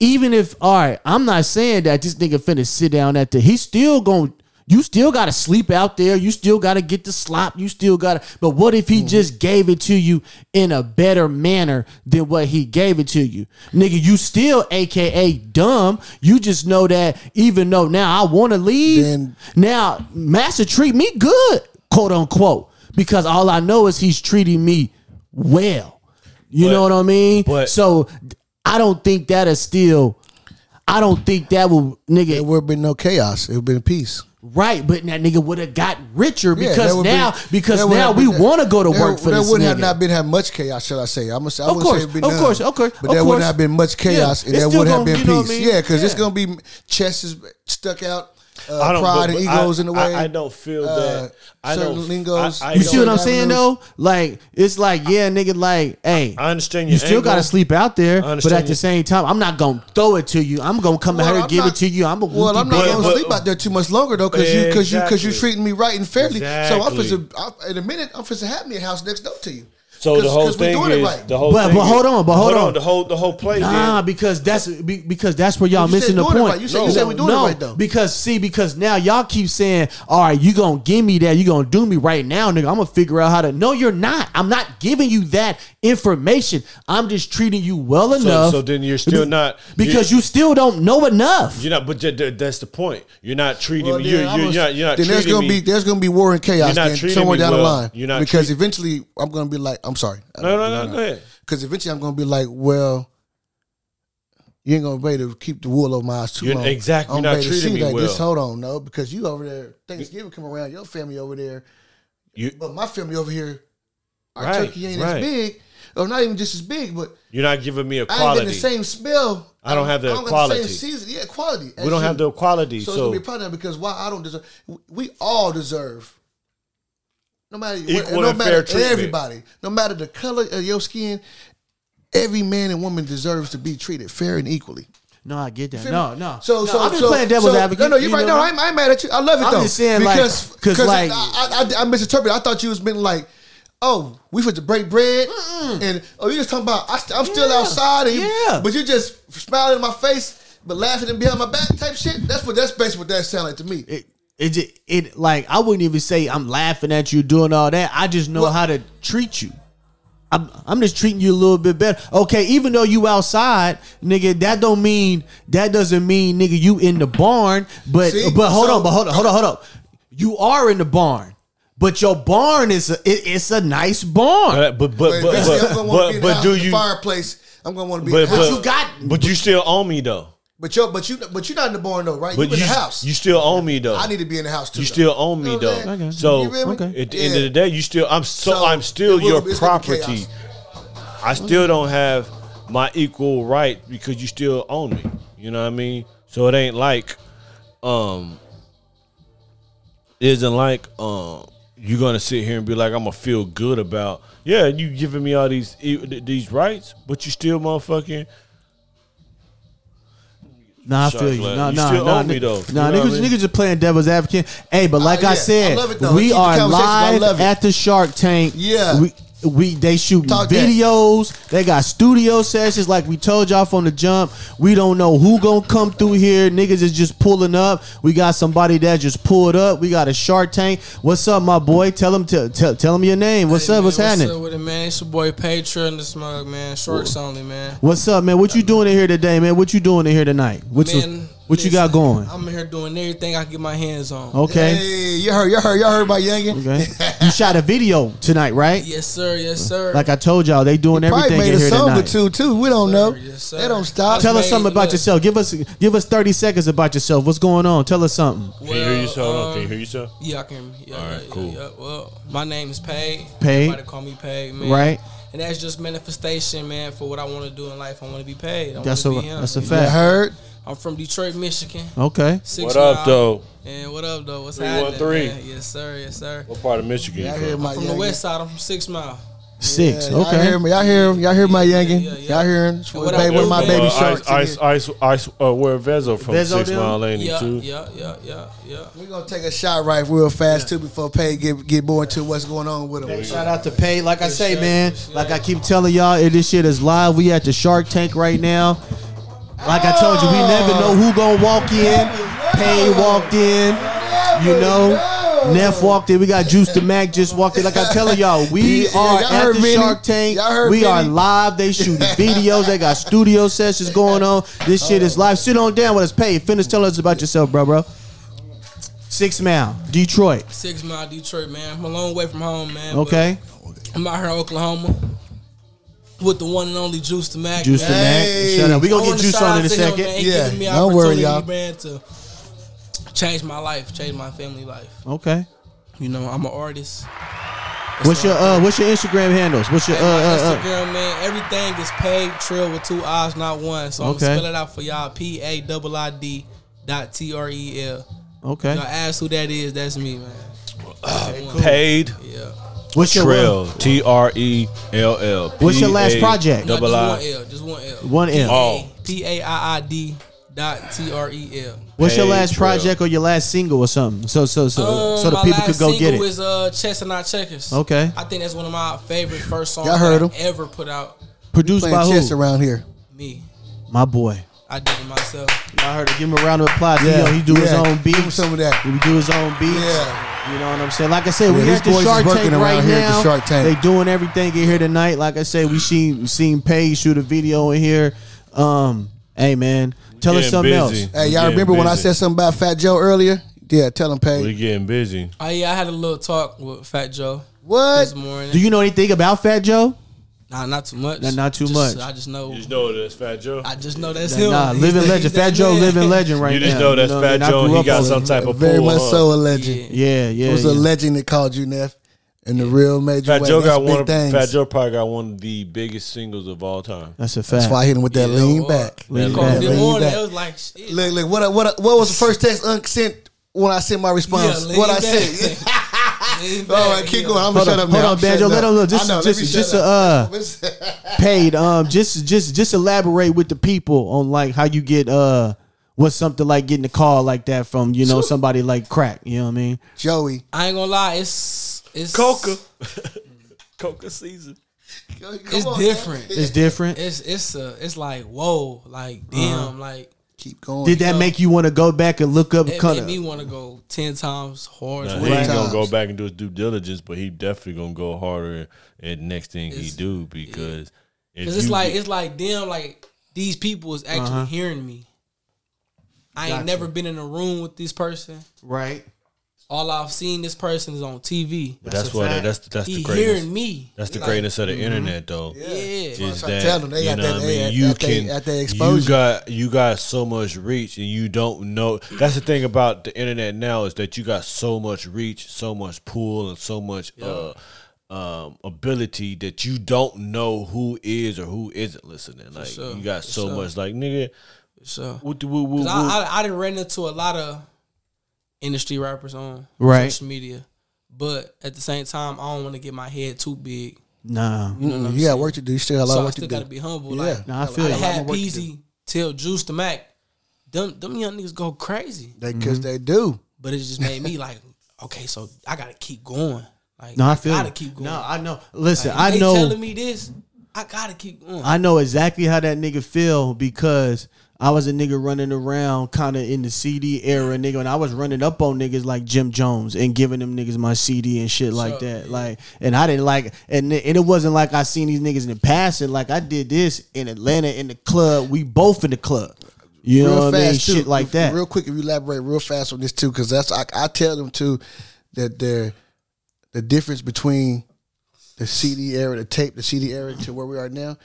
Even if all right, I'm not saying that this nigga finna sit down at the. He's still gonna. You still gotta sleep out there. You still gotta get the slop. You still gotta. But what if he mm. just gave it to you in a better manner than what he gave it to you, nigga? You still, A K A dumb. You just know that even though now I want to leave, then, now Master treat me good, quote unquote, because all I know is he's treating me well. You but, know what I mean? But, so I don't think that is still. I don't think that will, nigga. There would have been no chaos. It would have been peace. Right, but that nigga would have got richer because yeah, now been, because now we want to go to work for there this There would nigga. Have not been have much chaos, shall I say. I'm gonna say, I of course, say of none, course, of course. But of there course. Would not have been much chaos yeah, and there would have been peace. I mean? Yeah, because yeah. it's going to be chests is stuck out, uh, I don't, pride but, but and egos I, in the way. I, I don't feel uh, that. I certain don't, lingos. I, I you see what I'm saying, though? Like, it's like, yeah, nigga, like, hey. I understand your You still got to sleep out there, but at the same time, I'm not going to throw it to you. I'm going to come out here and give it to you. I'm Well, I'm not going to sleep out there too much longer, though. Cause you, cause exactly. you, cause you treating me right and fairly. Exactly. So I'm finna, in a minute, I'm finna have me a house next door to you. So the whole thing is right. the whole. But, thing but hold on, but hold, hold on. on, the whole the whole play. Nah, man. because that's because that's where y'all you missing the point. Right. You said no. you said we doing no, it right though. Because see, because now y'all keep saying, all right, you gonna give me that, you gonna do me right now, nigga. I'm gonna figure out how to. No, you're not. I'm not giving you that information. I'm just treating you well enough. So, so then you're still not because you still don't know enough. You're not, but that's the point. You're not treating well, me. Yeah, you're, you're, you're not. You're not then treating there's gonna me. be there's gonna be war and chaos then somewhere down well. the line. You're not because treat- eventually I'm gonna be like. I'm sorry. No, no, no, no, go ahead. Because eventually I'm going to be like, well, you ain't going to be able to keep the wool over my eyes too You're long. Exactly. You're not treating me like well. This. Hold on, no, because you over there, Thanksgiving come around, your family over there, you, but my family over here, our right, turkey ain't right. as big, or not even just as big, but you're not giving me a quality. I ain't getting the same smell. I don't have the I don't quality. The same season. Yeah, quality. Actually. We don't have the quality. So, so. It's going to be a problem because why I don't deserve, we all deserve No matter, Equal no matter everybody, no matter the color of your skin, every man and woman deserves to be treated fair and equally. No, I get that. No, no. So, no, so I'm just so, playing devil's so, advocate. No, no, you're you right. No, I'm, I'm mad at you. I love it I'm though. I'm just saying, because, like, because like, I, I, I misinterpreted. I thought you was being like, oh, we fit to break bread, mm-mm. and oh, you just talking about I, I'm still yeah, outside, and, yeah. but you just smiling in my face, but laughing and behind my back type shit. That's what that's basically what that sound like to me. It, It, it it like I wouldn't even say I'm laughing at you doing all that. I just know well, how to treat you. I'm I'm just treating you a little bit better. Okay, even though you outside, nigga, that don't mean that doesn't mean nigga you in the barn. But see? but hold so, on, but hold on, hold on, hold on. You are in the barn. But your barn is a, it, it's a nice barn. But but but but, but, but, but do you fireplace? I'm gonna want to be. But, in the but you got. But you still own me though. But you're, but you, but you're not in the barn though, right? But you in you, the house. You still own me though. I need to be in the house too. You though. still own me you know though. Okay. So okay. at the yeah. end of the day, you still, I'm so, so I'm still will, your property. I still okay. don't have my equal right because you still own me. You know what I mean? So it ain't like, um, isn't like, um, you're gonna sit here and be like, I'm gonna feel good about, yeah, you giving me all these these rights, but you still motherfucking. Nah, I Shark feel you. Nah, you nah, still nah, owe me though. Nah, niggas, I mean? niggas just playing devil's advocate. Hey, but like uh, yeah. I said, I we Keep are live at the Shark Tank. Yeah, we we they shoot videos. That. They got studio sessions. Like we told y'all from the jump, we don't know who gonna come through here. Niggas is just pulling up. We got somebody that just pulled up. We got a Shark Tank. What's up, my boy? Tell him to tell, tell him your name. What's hey, up? Man, what's, what's happening? What's up with it, man? It's your boy Paiid Trel in this mug, man. Sharks only, man. What's up, man? What you doing in here today, man? What you doing in here tonight? What's man, what listen, you got going? I'm in here doing everything I can get my hands on. Okay. Hey, you heard, you heard, you heard about Youngin. Okay. You shot a video tonight, right? Yes, sir. Yes, sir. Like I told y'all, they doing you everything in here tonight. Probably made a song or two, too. We don't yes, know. Yes, sir. They don't stop. Tell us something about look. yourself. Give us, give us thirty seconds about yourself. What's going on? Tell us something. Well, can you hear yourself? Um, can you hear yourself? Yeah, I can. Hear yeah, All right, yeah, cool. Yeah, well, my name is Paiid. Paiid. Everybody call me Paiid, man. Right. And that's just manifestation, man, for what I want to do in life. I want to be paid. I that's a be him, that's a fact. You heard? I'm from Detroit, Michigan. Okay. Six what up, mile. though? And what up, though? What's happening? three one three Yes, sir. Yes, sir. What part of Michigan? Yeah, you from? I'm from the west side. I'm from Six Mile. Six. Yeah, okay. Y'all hear me? Y'all hear him? Y'all hear my yangin'? Yeah, yeah, yeah. Y'all hearing? What baby, one of my baby uh, sharks. Ice, ice, ice, ice uh, where Venzo from? Venzo Six Mile Lane yeah, too. Yeah, yeah, yeah, yeah. We're gonna take a shot right real fast yeah. too before Paiid get get more into what's going on with him. Shout out to Paiid. Like I say, man. Like I keep telling y'all, this shit is live. We at the Shark Tank right now. Like I told you, we never know who gonna walk in. Paiid walked in, you know. Neff walked in. We got Juice the Mac just walked in. Like I'm telling y'all, we yeah, are y'all at the Benny. Shark Tank. We Benny. are live. They shooting videos. They got studio sessions going on. This shit is live. Sit on down with us, Paiid. Finish telling us about yourself, bro, bro. Six Mile, Detroit. Six Mile, Detroit, man. I'm a long way from home, man. Okay. I'm out here in Oklahoma. with the one and only Juice the Mac. Juice the hey. Mac. Shut up. We gonna I get Juice on in a second. Man, yeah, me don't worry, y'all. Man, to change my life, change my family life. Okay. You know, I'm an artist. That's what's your uh, what's your Instagram handles? What's your uh, uh, Instagram, man? Everything is Paiid Trel with two I's, not one. So I'm okay. gonna spell it out for y'all. P A double I D dot T R E L. Okay. Y'all ask who that is. That's me, man. Uh, Paiid. Yeah. What's your Trel? T R E L L. What's your last project? Double no, I. L. Just one L. One L. Oh. P A I I D dot T R E L. What's your last project or your last single or something? So so so um, so the people could go get it. My last single is uh, Chess and Not Checkers. Okay. I think that's one of my favorite first songs I ever put out. Produced by who? Chess around here. Me. My boy. I did it myself. I heard it. Give him a round of applause. Yeah. You know, he do yeah. his own beats. Give him some of that. He do his own beats. Yeah. You know what I'm saying? Like I said, yeah, we at the Shark Tank right here now. The Shark Tank. They doing everything in here tonight. Like I said, we seen seen Paiid shoot a video in here. Um, hey man, tell us something busy. else. Hey, y'all remember busy. when I said something about Fat Joe earlier? Yeah, tell him Paiid. We getting busy. Oh yeah, I had a little talk with Fat Joe. What? This morning. Do you know anything about Fat Joe? Nah, not too much. Nah, not too just, much. I just know. You just know that's Fat Joe. I just know that's nah, him. Nah, living legend. Fat Joe, living legend right now. You just now. know that's you know, Fat Joe. And he got some type of very pull much up. so a legend. Yeah, yeah. yeah it was yeah. a legend that called you Neff, and yeah. the real major. Fat way. Joe that's got one. Of, Fat Joe probably got one of the biggest singles of all time. That's a fact. That's why I hit him with that yeah, lean back. Lean back. It was like shit. Look, look. What? What? What was the first text Unc sent when I sent my response? What I said. All right, keep going. I'm gonna shut up. Hold on, Banjo. Let him know. Just, just, just uh, Paiid. Um, just, just, just elaborate with the people on like how you get uh, what's something like getting a call like that from you know somebody like crack. You know what I mean? Joey, I ain't gonna lie. It's it's coca, coca season. It's different. It's different. It's it's uh, it's like whoa, like damn, like. Keep going. Did that make you want to go back and look up? It made me want to go ten times harder. Nah, he ain't gonna go back and do his due diligence, but he definitely gonna go harder at next thing he do because it's like it's like damn, like these people is actually hearing me. I ain't never been in a room with this person, right? All I've seen this person is on T V. But that's what that's that's the greatness. Hearing me. That's the greatness of the internet, though. Yeah, is that you know what I mean? You can you got you got so much reach, and you don't know. That's the thing about the internet now is that you got so much reach, so much pull, and so much uh, um, ability that you don't know who is or who isn't listening. Like you got so much, like nigga. So I I done ran into a lot of industry rappers on right. social media, but at the same time, I don't want to get my head too big. Nah, you know what I'm you got work to do. You still got a lot so of work to do. So I still got to be humble. Yeah, like, nah, I feel. Like, I had Peezy tell Juice the Mac, them them young niggas go crazy. They cause mm-hmm. they do. But it just made me like, okay, so I gotta keep going. Like, no, I feel. I gotta keep going. No, I know. Listen, like, I know. They telling me this, I gotta keep going. I know exactly how that nigga feel because I was a nigga running around kind of in the C D era, nigga, and I was running up on niggas like Jim Jones and giving them niggas my C D and shit like so, that. Like, and I didn't like, and, and it wasn't like I seen these niggas in the passing. Like, I did this in Atlanta in the club. We both in the club. You real know what fast I mean? Too. Shit like if, that. Real quick, if you elaborate real fast on this, too, because that's, I, I tell them, too, that they're, the difference between the C D era, the tape, the C D era to where we are now.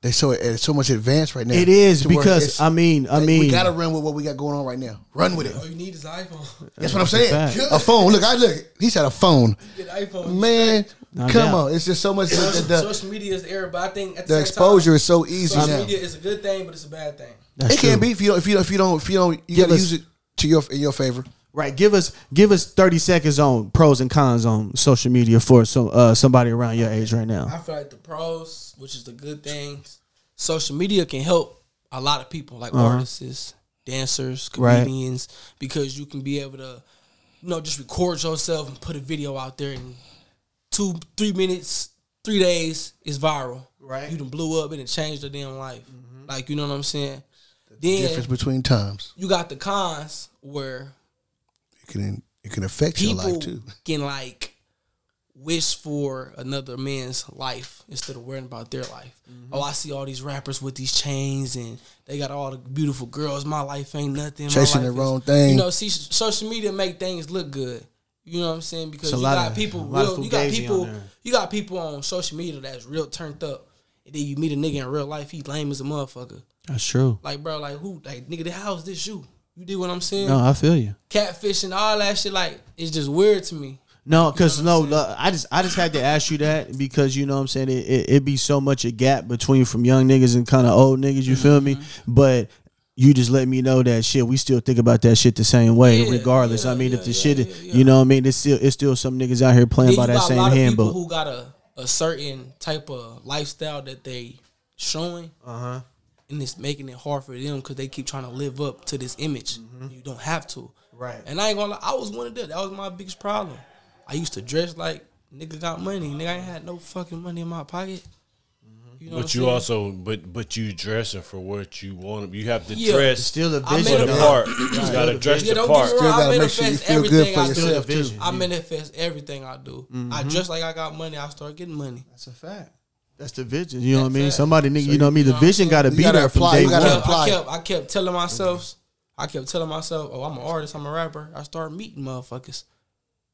They so it's so much advanced right now. It is because I mean, I mean, we gotta run with what we got going on right now. Run with it. All you need is an iPhone. That's what I'm saying. A phone. Look, I look. He said a phone. You get an iPhone, man. Come on, it's just so much. Social media is the era, but I think at the exposure is so easy. Social media is a good thing, but it's a bad thing. It can be if you don't, if you don't, if you don't, if you don't, you gotta use it to your in your favor. Right, give us give us thirty seconds on pros and cons on social media for some uh, somebody around your age right now. I feel like the pros, which is the good things, social media can help a lot of people, like uh-huh. artists, dancers, comedians, right. because you can be able to, you know, just record yourself and put a video out there in two, three minutes, three days is viral. Right, you done blew up and it changed your damn life. Mm-hmm. Like you know what I'm saying. The then, difference between times. You got the cons where. Can, it can affect people your life too. Can like wish for another man's life instead of worrying about their life. Mm-hmm. Oh, I see all these rappers with these chains and they got all the beautiful girls. My life ain't nothing. Chasing the wrong thing. You know, see, social media make things look good. You know what I'm saying? Because so you got of, people real, you got people you got people on social media that's real turned up. And then you meet a nigga in real life, he lame as a motherfucker. That's true. Like, bro, like who like nigga, how is this you? You dig what I'm saying? No, I feel you. Catfishing, all that shit, like, it's just weird to me. No, because you know no, I just I just had to ask you that because, you know what I'm saying, it, it, it be so much a gap between from young niggas and kind of old niggas, you mm-hmm. feel me? But you just let me know that shit, we still think about that shit the same way, yeah, regardless. Yeah, I mean, yeah, if the yeah, shit, yeah, yeah. you know what I mean, it's still, it's still some niggas out here playing by that same handbook. People who got a, a certain type of lifestyle that they showing. Uh-huh. And it's making it hard for them because they keep trying to live up to this image. Mm-hmm. You don't have to. Right. And I ain't gonna lie, I was one of them. That was my biggest problem. I used to dress like nigga got money. Nigga, I ain't had no fucking money in my pocket. You know but you saying? also, but but you dressing for what you want. You have to yeah. dress still the part. You gotta dress the part. Still gotta make sure you feel good for I yourself do. too. I manifest everything I do. Mm-hmm. I dress like I got money. I start getting money. That's a fact. That's the vision. You know That's what I mean? Somebody, nigga, so you know what I mean? The vision got to be there from day one. I kept, I kept telling myself, I kept telling myself, oh, I'm an artist, I'm a rapper. I start meeting motherfuckers.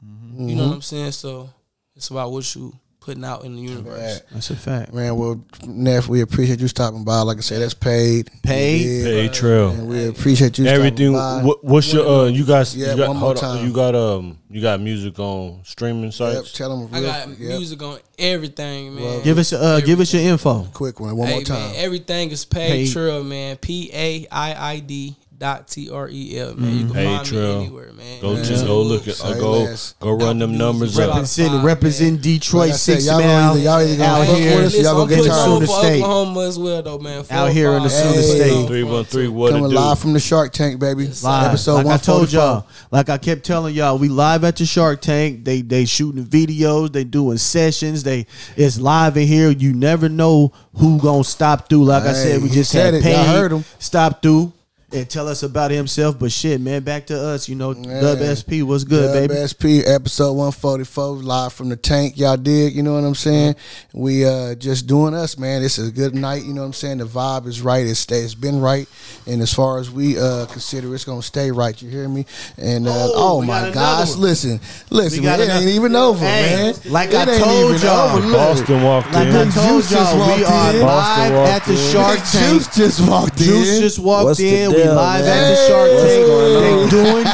Mm-hmm. You know what I'm saying? So it's about what you putting out in the universe. That's a fact. Man, well, Neff, we appreciate you stopping by. Like I said, that's Paiid. Paiid? Paiid Trel. And we appreciate you Everything, stopping by. What's your, uh, you guys, yeah, you got, one more time. You got, um, you got music on streaming sites? Yep, tell them. Real, I got yep. music on everything, man. Well, give us, uh, give us your info. Quick one, one hey, more time. Man, everything is Paiid Trel, man. P A I I D dot T R E L, man. You can hey, find Trill. me anywhere, man. Go yeah. just go look at uh, go less. go run them numbers up. Represent represent Detroit six man. Y'all either out here, y'all gonna get tired of Oklahoma as well though, man. Four out here in the Sooner State. Three one three. What coming live from the Shark Tank, baby. Yes, live episode one forty five. Like I kept telling y'all, we live at the Shark Tank. They they shooting videos. They doing sessions. They it's live in here. You never know who gonna stop through. Like hey, I said, we just had Paiid stop through. And tell us about himself. But shit, man, back to us. You know, W S P, what's good, baby? W S P, episode one forty-four, live from the tank. Y'all dig, you know what I'm saying? We uh, just doing us, man. This is a good night, you know what I'm saying? The vibe is right. It's, it's been right. And as far as we uh, consider, it's going to stay right. You hear me? And uh, oh, oh my gosh, listen. Listen, man, it ain't even over, hey, man. Like I told y'all, Boston walked in. Like I told y'all, we are live at the Shark Tank. Juice just walked in. Juice just walked in. We live yeah, at the Shark Tank. They doing,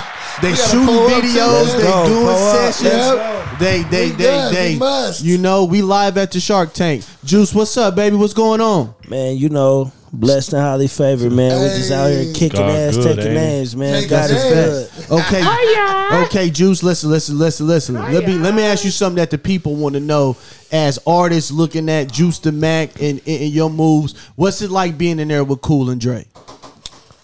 they shooting videos. They go, doing sessions. Yep. They, they, we they, done, they. Must. You know, we live at the Shark Tank. Juice, what's up, baby? What's going on, man? You know, blessed and highly favored, man. Hey. We're just out here kicking God, ass, good, taking names, man. Take God is good. Okay, oh, yeah. okay, Juice. Listen, listen, listen, listen. Oh, let yeah. me let me ask you something that the people want to know. As artists looking at Juice the Mac and, and, and your moves, what's it like being in there with Kool and Dre?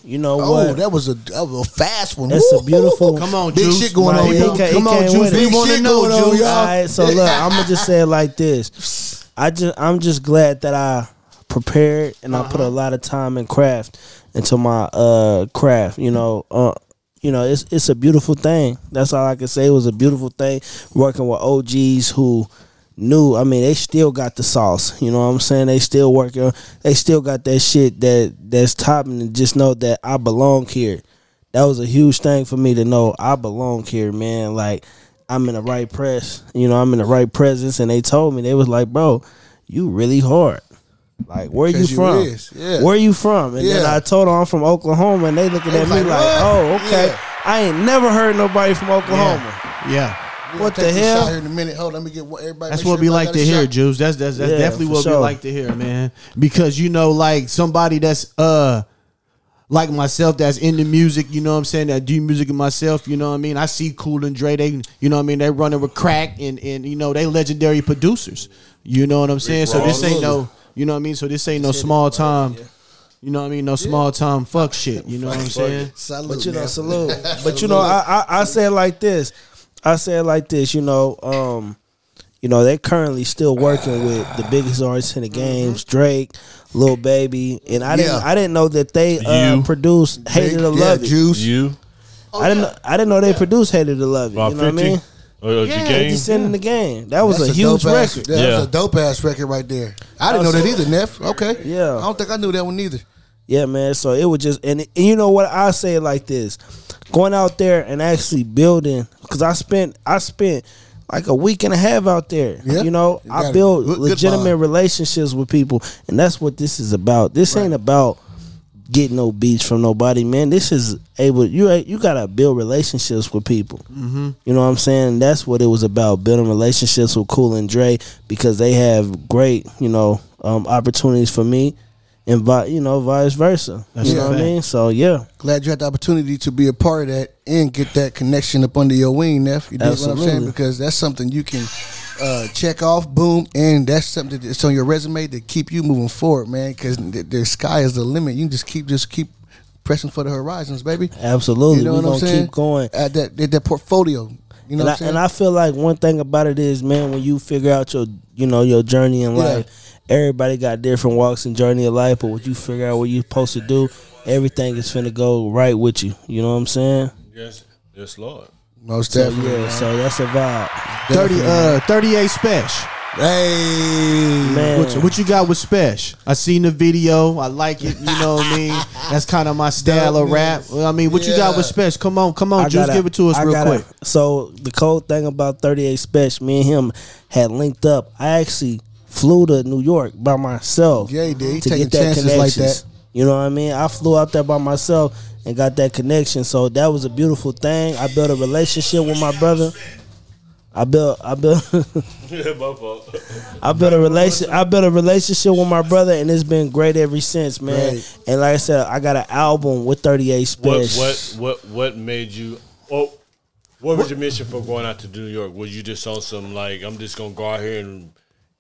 You know oh, what? Oh, that was a that was a fast one. That's Woo! a beautiful. Come on, Juice. Big shit going on, y'all. Come on, Juice. We want to know, Juice. All right, so look, I'm gonna just say it like this. I just I'm just glad that I prepared and uh-huh. I put a lot of time and craft into my uh, craft. You know, uh, you know, it's it's a beautiful thing. That's all I can say. It was a beautiful thing working with O Gs who. New, I mean, they still got the sauce. You know what I'm saying? They still working. They still got that shit that that's top. And just know that I belong here. That was a huge thing for me to know. I belong here, man. Like I'm in the right press. You know, I'm in the right presence. And they told me they was like, "Bro, you really hard. Like where you from? You yeah. Where you from?" And yeah. then I told them I'm from Oklahoma, and they looking at like, me like, what? "Oh, okay. Yeah. I ain't never heard nobody from Oklahoma." Yeah. yeah. What the hell? Here in a minute. Hold on, let me get everybody. That's sure what we like to hear, Juice. That's that's, that's yeah, definitely what sure. we like to hear, man. Because you know, like somebody that's uh, like myself, that's into music. You know what I'm saying? That do music and myself. You know what I mean? I see Kool and Dre. They, you know what I mean? They running with crack and and you know they legendary producers. You know what I'm saying? So this ain't no, you know what I mean? So this ain't no small time. You know what I mean? No small time fuck shit. You know what I'm saying? Salute, but you know, salute. But you know, I I, I say it like this. I say it like this, you know, um, you know, they're currently still working with the biggest artists in the games, Drake, Lil Baby, and I yeah. didn't I didn't know that they uh, produced Hated or Love It. Juice. You. Oh, I didn't yeah. I didn't know they yeah. produced Hated or Love It. About you know fifty what I mean? Uh, yeah, the game. Just in the game. That was That's a huge a record. That yeah. was a dope ass record right there. I didn't know that either, Neff. Okay. Yeah. I don't think I knew that one either. Yeah, man. So it was just and, and you know what I say it like this. going out there and actually building, because I spent I spent like a week and a half out there. Yeah. You know, you I built good, legitimate good relationships with people, and that's what this is about. This right. ain't about getting no beats from nobody, man. This is able you you gotta build relationships with people. Mm-hmm. You know what I'm saying? That's what it was about, building relationships with Kool and Dre, because they have great, you know, um, opportunities for me. And, you know, vice versa. That's you know what I mean? So, yeah. Glad you had the opportunity to be a part of that and get that connection up under your wing, Neff. You know what I'm saying? Because that's something you can uh, check off, boom, and that's something that's on your resume to keep you moving forward, man, because the, the sky is the limit. You can just keep, just keep pressing for the horizons, baby. Absolutely. You know We're what I'm saying? Keep going. At that, at that portfolio. You know and, what I, and I feel like one thing about it is, man, when you figure out your, you know, your journey in yeah. life, everybody got different walks and journey of life, but when you figure out what you're supposed to do, everything is finna go right with you. You know what I'm saying? Yes, yes, Lord. Most so, definitely. Yeah, man. So that's a vibe. thirty, uh, thirty-eight Spesh. Hey, man. What, what you got with Spesh? I seen the video. I like it. You know what I mean? That's kind of my style of rap. I mean, what yeah. you got with Spesh? Come on, come on, Juice, give it to us I real gotta, quick. So the cool thing about thirty-eight Spesh, me and him had linked up. I actually flew to New York by myself. Yeah, he did. He to taking get that chances like that. You know what I mean? I flew out there by myself and got that connection. So that was a beautiful thing. I built a relationship with my brother. I built I built yeah, my fault. I built a relation I built a relationship with my brother, and it's been great ever since, man. Right. And like I said, I got an album with thirty-eight Spesh. What what what what made you oh what was your mission for going out to New York? Was you just on some like I'm just gonna go out here and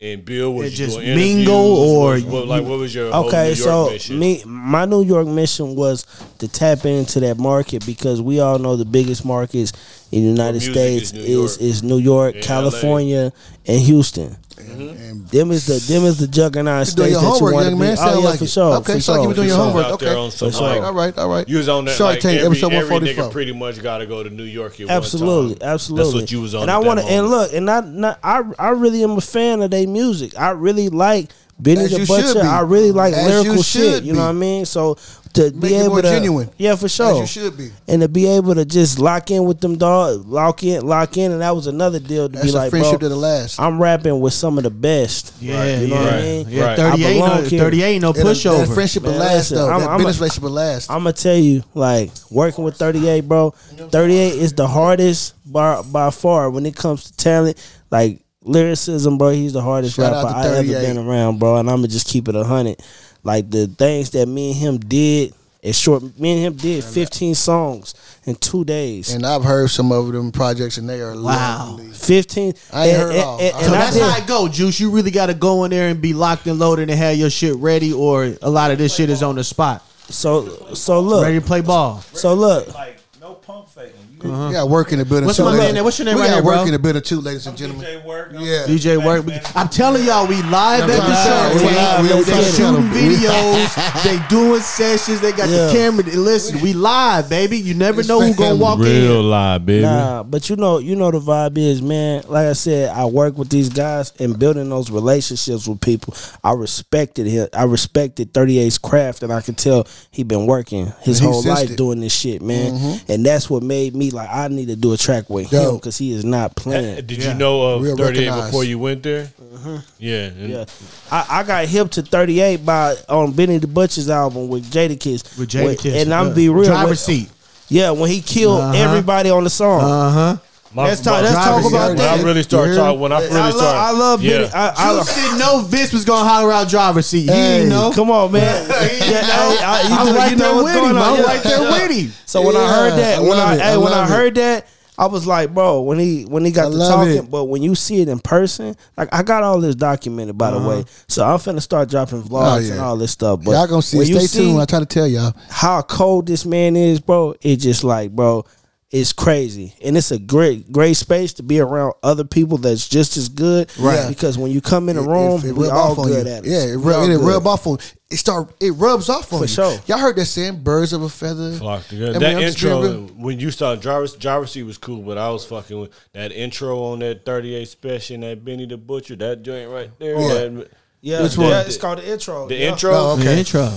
and Bill was just mingle or what, what, like what was your okay? Whole New York so me, my New York mission was to tap into that market, because we all know the biggest markets in the United States is New York, is, is New York yeah, California, L A. And Houston. Mm-hmm. And them is the them is the juggernaut states that homework, you want to be. Oh yeah, like for sure. Okay, for so sure. you were doing for your sure. homework. Okay, all right, all right, all right. You was on that. Shark Tank like, every, every nigga pretty much got to go to New York. At absolutely, one time. absolutely. That's what you was on. And I want to and look and I not, I I really am a fan of their music. I really like Benny the Butcher. Be. I really like As lyrical you shit. Be. You know what I mean? So. To Make be it able more to genuine. Yeah, for sure. As you should be. And to be able to just lock in with them dog, lock in, lock in, and that was another deal to That's be a like friendship bro, to the last. I'm rapping with some of the best. Yeah, right, you know yeah. what I mean? Yeah, right. thirty-eight, no, thirty-eight, no pushover. That friendship will last though. I'm, that I'm business a, relationship will last. I'm gonna tell you, like working with thirty-eight, bro. thirty-eight is the hardest by by far when it comes to talent, like lyricism, bro. He's the hardest Shout rapper I ever been around, bro. And I'm gonna just keep it a hundred. Like the things that me and him did, it's short. Me and him did fifteen songs in two days, and I've heard some of them projects, and they are wow, fifteen. I ain't and, heard and, all. And, and, so and that's how it go, Juice. You really got to go in there and be locked and loaded and have your shit ready, or a lot of this shit is on the spot. So, so look, ready to play ball. So look, like no pump faking. Uh-huh. We got work in the building. What's too, my man? What's your name we right here, bro? We got work in the building too, ladies and gentlemen. I'm D J Wurkk. I'm yeah. D J Wurkk. I'm telling y'all, we live at the Shark Tank. They shooting videos. They doing sessions. They got yeah. the camera. Listen, we live, baby. You never it's know who's gonna walk real in. Real live, baby. Nah, but you know, you know the vibe is, man. Like I said, I work with these guys and building those relationships with people. I respected him. I respected thirty-eight's craft, and I can tell he been working his man, whole life it. doing this shit, man. Mm-hmm. And that's what made me. Like I need to do a track with Yo. him because he is not playing. Did you yeah. know of Real thirty-eight recognized. before you went there? Mm-hmm. Yeah, yeah. I, I got hip to thirty-eight by on Benny the Butcher's album with Jadakiss. With Jadakiss, and I'm yeah. be real. Driver's seat. Yeah, when he killed uh-huh. everybody on the song. Uh huh. My, let's talk, let's talk about when that. I really start talking when I really I start. Love, I love Benny. Yeah. I, I Juice didn't know Vince was gonna holler out driver's seat. He hey, didn't know. Come on, man. Yeah, I, I, I'm right there with him. I'm right there with him. So when yeah, I heard that, I when I, I, I when I heard it. that, I was like, bro, when he when he got I to talking, it. but when you see it in person, like I got all this documented by uh-huh. the way. So I'm finna start dropping vlogs oh, yeah. and all this stuff. But y'all gonna see. Stay tuned. I try to tell y'all how cold this man is, bro. It's just like, bro. It's crazy, and it's a great, great space to be around other people that's just as good. Right, because when you come in a room, we all good at it. Yeah, it, rub, it rub off on it. Start it rubs off on for you. Sure. Y'all heard that saying, "Birds of a feather flock together." That I mean, intro when you started driver's driver's seat was cool, but I was fucking with that intro on that thirty-eight Special, and that Benny the Butcher, that joint right there. Yeah, that, yeah, which one? Yeah, it's called the intro. The yeah. intro. Oh, okay. The intro.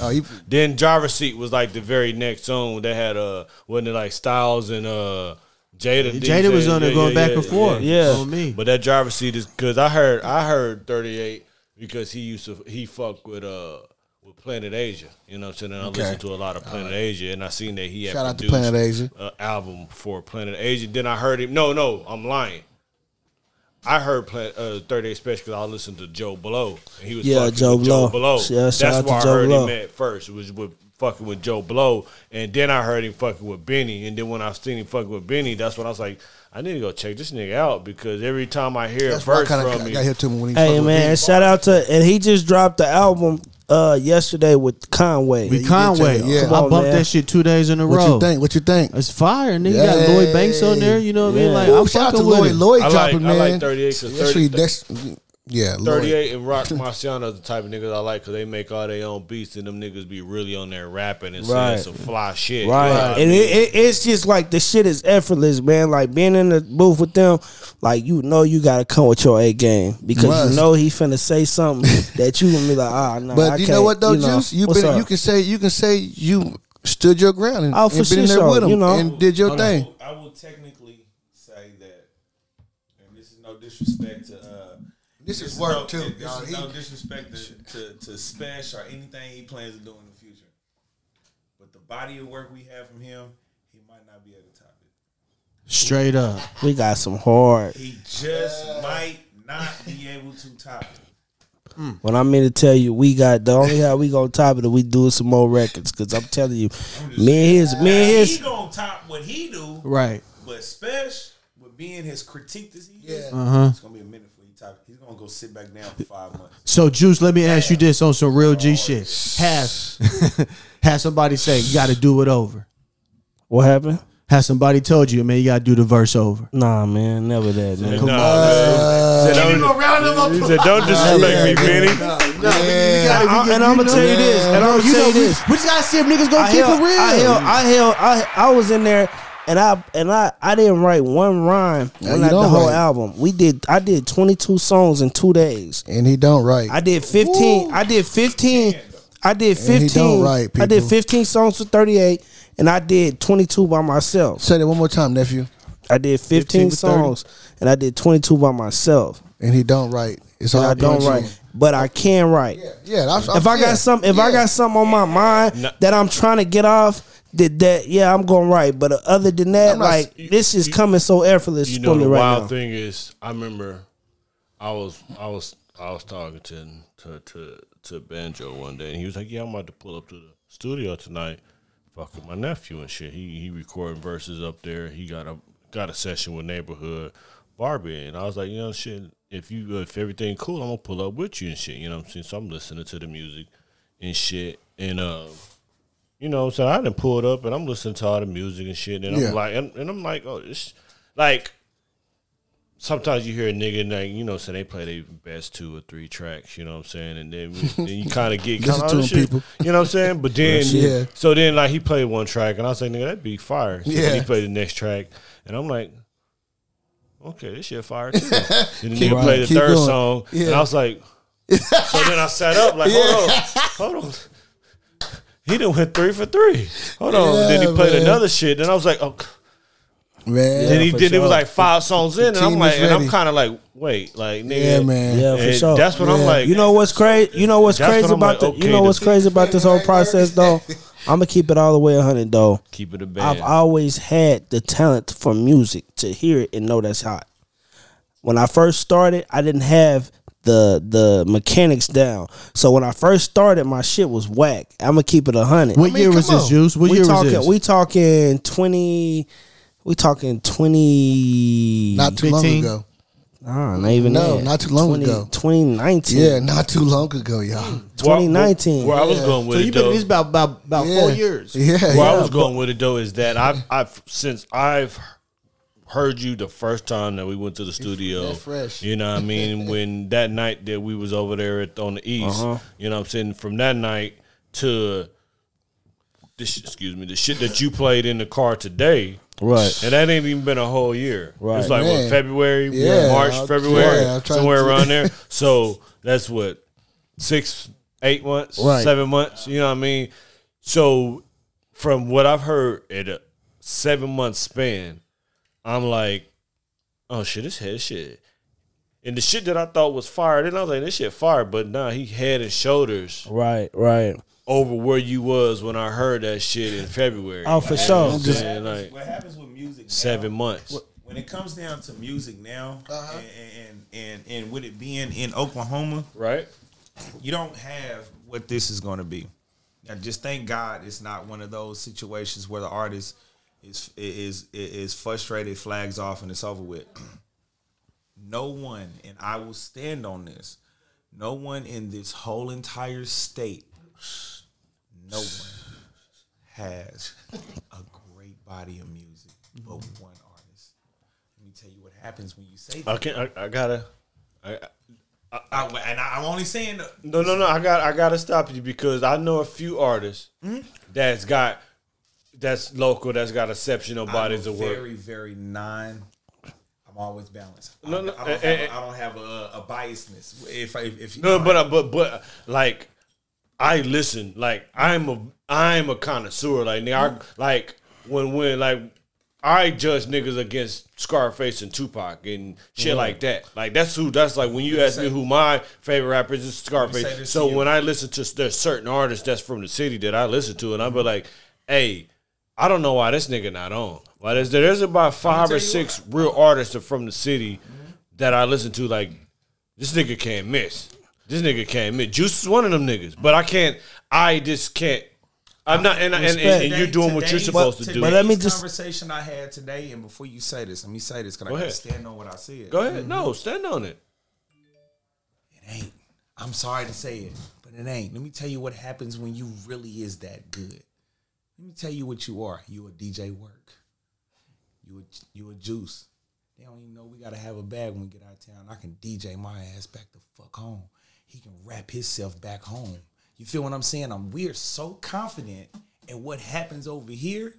Oh, he, then Driver's Seat was like the very next song that had uh wasn't it like Styles and uh Jada. Jada D J, was on there yeah, going yeah, back yeah, and forth. Yeah, yeah. On me. But that Driver's Seat is because I heard I heard thirty-eight because he used to he fucked with uh with Planet Asia. You know what I'm saying? And I okay. listened to a lot of Planet uh, Asia and I seen that he had shout out to Planet Asia an album for Planet Asia. Then I heard him. No, no, I'm lying. I heard play, uh, thirty-eight Spesh because I listened to Joe Blow. And he was yeah, fucking Joe with Blow. Joe Blow. Yeah, that's where I Joe heard Blow. Him at first. It was with fucking with Joe Blow. And then I heard him fucking with Benny. And then when I seen him fucking with Benny, that's when I was like, I need to go check this nigga out because every time I hear that's a verse kinda, from him. Got hit to him when he hey, man, shout out to, and he just dropped the album uh, yesterday with Conway. With Conway, yeah. On, I bumped man. that shit two days in a what row. What you think? What you think? It's fire, nigga. Yeah. You got Lloyd Banks on there, you know what I yeah. mean? Like, ooh, I'm shout out to Lloyd. It. Lloyd I dropping, like, man. I like thirty-eight because thirty-eight. Yeah, thirty-eight Lloyd. And Rock Marciano is the type of niggas I like because they make all their own beats and them niggas be really on there rapping and right. saying some fly shit. Right. You know and I mean? it, it, it's just like the shit is effortless, man. Like being in the booth with them, like you know you got to come with your A game because right. you know he finna say something that you gonna be like, ah, oh, no. Nah, but I you can't, know what though, you know, Juice? You, been, you, can say, you can say you stood your ground and, oh, and been sure, there with him you know? and did your Hold thing. On. I will technically say that, and this is no disrespect to uh, This is work no, too. This y'all. Is he, no disrespect to, to, to Spesh or anything he plans to do in the future. But the body of work we have from him, he might not be at the top of it. Straight we, up. We got some hard. He just uh, might not be able to top it. Mm. When I mean to tell you, we got the only how we gonna top it is we do some more records. Cause I'm telling you, I'm me and his uh, me and his he gonna top what he do. Right. But Spesh with being his critique as he is, yeah. uh-huh. it's gonna be a minute. He's gonna go sit back down for five months. So, Juice, let me ask you this on some real G oh, shit. Have have somebody say you got to do it over. What happened? Has somebody told you, man, you got to do the verse over? Nah, man, never that, man. Come nah, on, uh, said, give him a round of applause. He said, "Don't disrespect me, Benny." Nah, nah, yeah. gotta, I, get, and I'm gonna tell you this, and I'm gonna tell you this. We just gotta see if niggas gonna I keep held, it real. I held, I held, I, I was in there. And I and I, I didn't write one rhyme on the whole write. album. We did I did twenty-two songs in two days. And he don't write. I did fifteen. Ooh. I did fifteen. I did fifteen. And he don't write, people. I did fifteen songs for thirty-eight, and I did twenty-two by myself. Say that one more time, nephew. I did fifteen, fifteen songs, and I did twenty-two by myself. And he don't write. It's all I don't write. You. But I can write. Yeah, yeah that's, if I yeah, got something, if yeah. I got something on my mind no. that I'm trying to get off. Did that? Yeah, I'm going right. But other than that, not, like you, this is you, coming so effortless. You know, the right wild now. thing is, I remember I was I was I was talking to, to to to Banjo one day, and he was like, "Yeah, I'm about to pull up to the studio tonight, fuck with my nephew and shit. He he recording verses up there. He got a got a session with Neighborhood Barbie, and I was like, you know, shit. If you if everything cool, I'm gonna pull up with you and shit. You know what I'm saying? So I'm listening to the music and shit, and uh." You know, so I done pulled up and I'm listening to all the music and shit, and yeah. I'm like, and, and I'm like, oh, it's like sometimes you hear a nigga and like, you know, so they play their best two or three tracks, you know what I'm saying, and then, then you kind of get kind of shit, people. You know what I'm saying, but then yeah. so then like he played one track and I was like, nigga, that beat fire. So yeah, he played the next track and I'm like, okay, this shit fire too. And the nigga right. played the Keep third going. song, yeah. and I was like, so then I sat up like, hold yeah. on, hold on. He done went three for three. Hold on. Yeah, then he played man. another shit. Then I was like, oh. Man. Then he did. Sure. It was like five songs in. And I'm like, and I'm kind of like, wait, like, nigga. Yeah, man. Yeah, for and sure. That's what yeah. I'm like. You know what's crazy? You know what's crazy about like, the, okay, You know what's crazy about this whole process, though? I'm going to keep it all the way one hundred, though. Keep it a band. I've always had the talent for music to hear it and know that's hot. When I first started, I didn't have the the mechanics down. So when I first started, my shit was whack. I'm gonna keep it a hundred. What I mean, year was this, Juice? What we year talking, was this? We talking twenty. We talking twenty. Not too fifteen? Long ago. Nah, not even no, that. not too long twenty, ago. twenty nineteen. Yeah, not too long ago, y'all. twenty nineteen. Where, where, where yeah. I was going with so it, though. So you've been in this about about, about yeah. four years. Yeah. Where yeah, I was going with it though is that I've I've since I've. heard you the first time that we went to the studio. Fresh. You know what I mean? When that night that we was over there at, on the East, uh-huh. you know what I'm saying? From that night to, this, excuse me, the shit that you played in the car today. Right. And that ain't even been a whole year. Right. It's like, Man. what, February, yeah, March, I'll, February, yeah, somewhere around there. So that's what, six, eight months, right. seven months. You know what I mean? So from what I've heard at a seven month span, I'm like, oh shit, this head shit. And the shit that I thought was fire, then I was like, this shit fire, but nah, he head and shoulders. Right, right. Over where you was when I heard that shit in February. Oh, for sure. What, like, what happens with music now, seven months. What, when it comes down to music now, uh-huh. and, and, and, and with it being in Oklahoma, right? You don't have what this is going to be. Now, just thank God it's not one of those situations where the artist is is is frustrated, flags off, and it's over with. No one, and I will stand on this, no one in this whole entire state, no one has a great body of music but one artist. Let me tell you what happens when you say that. I can't, I, I gotta, I, I, I, and I, I'm only saying. The, no, no, no, I got, I gotta stop you because I know a few artists mm-hmm. that's got, that's local, that's got exceptional bodies of work. Very, very non- always balanced. No, no, I don't, I don't, I don't have a, a biasness. If I, if you no, know, but I, but but like I listen. Like I'm a I'm a connoisseur. Like nigga, mm-hmm. I, like when when like I judge niggas against Scarface and Tupac and shit mm-hmm. like that. Like that's who. That's like when you ask say, me who my favorite rapper is, it's Scarface. So when I listen to there's certain artists that's from the city that I listen to, and I be like, hey, I don't know why this nigga not on. Well, there's, there's about five or six what. real artists from the city mm-hmm. that I listen to. Like, this nigga can't miss. This nigga can't miss. Juice is one of them niggas. But I can't, I just can't. I'm not, and, and, and, and today, you're doing what you're supposed to do. But let me just. Conversation I had today, and before you say this, let me say this, because I can't stand on what I said. Go ahead. Mm-hmm. No, stand on it. It ain't. I'm sorry to say it, but it ain't. Let me tell you what happens when you really is that good. Let me tell you what you are. You a D J Wurkk. You a, you a Juice. They don't even know we got to have a bag when we get out of town. I can D J my ass back the fuck home. He can rap himself back home. You feel what I'm saying? I'm, we are so confident in what happens over here.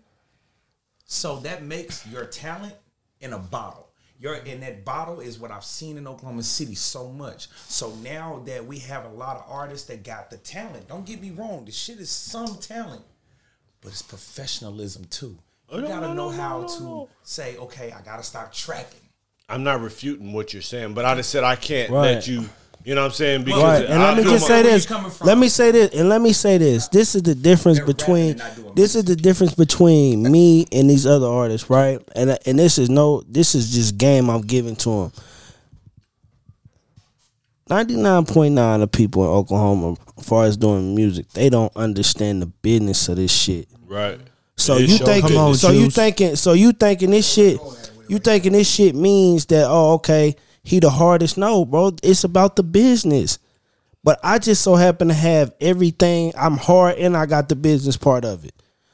So that makes your talent in a bottle. Your, and that bottle is what I've seen in Oklahoma City so much. So now that we have a lot of artists that got the talent, don't get me wrong, this shit is some talent, but it's professionalism too. You gotta no, no, know no, how no, no, to no. say, okay, I gotta stop trapping. I'm not refuting what you're saying, but I just said I can't right. let you. You know what I'm saying? Because right. and let me just say this. Let me say this, and let me say this. This is the difference between. This is the difference between me and these other artists, right? And and this is no. This is just game I'm giving to them. ninety-nine point nine of people in Oklahoma, as far as doing music, they don't understand the business of this shit. Right. So you thinking, on, so Juice. you thinking, so you thinking this shit, you thinking this shit means that, oh, okay, he the hardest. No, bro, it's about the business. But I just so happen to have everything. I'm hard and I got the business part of it.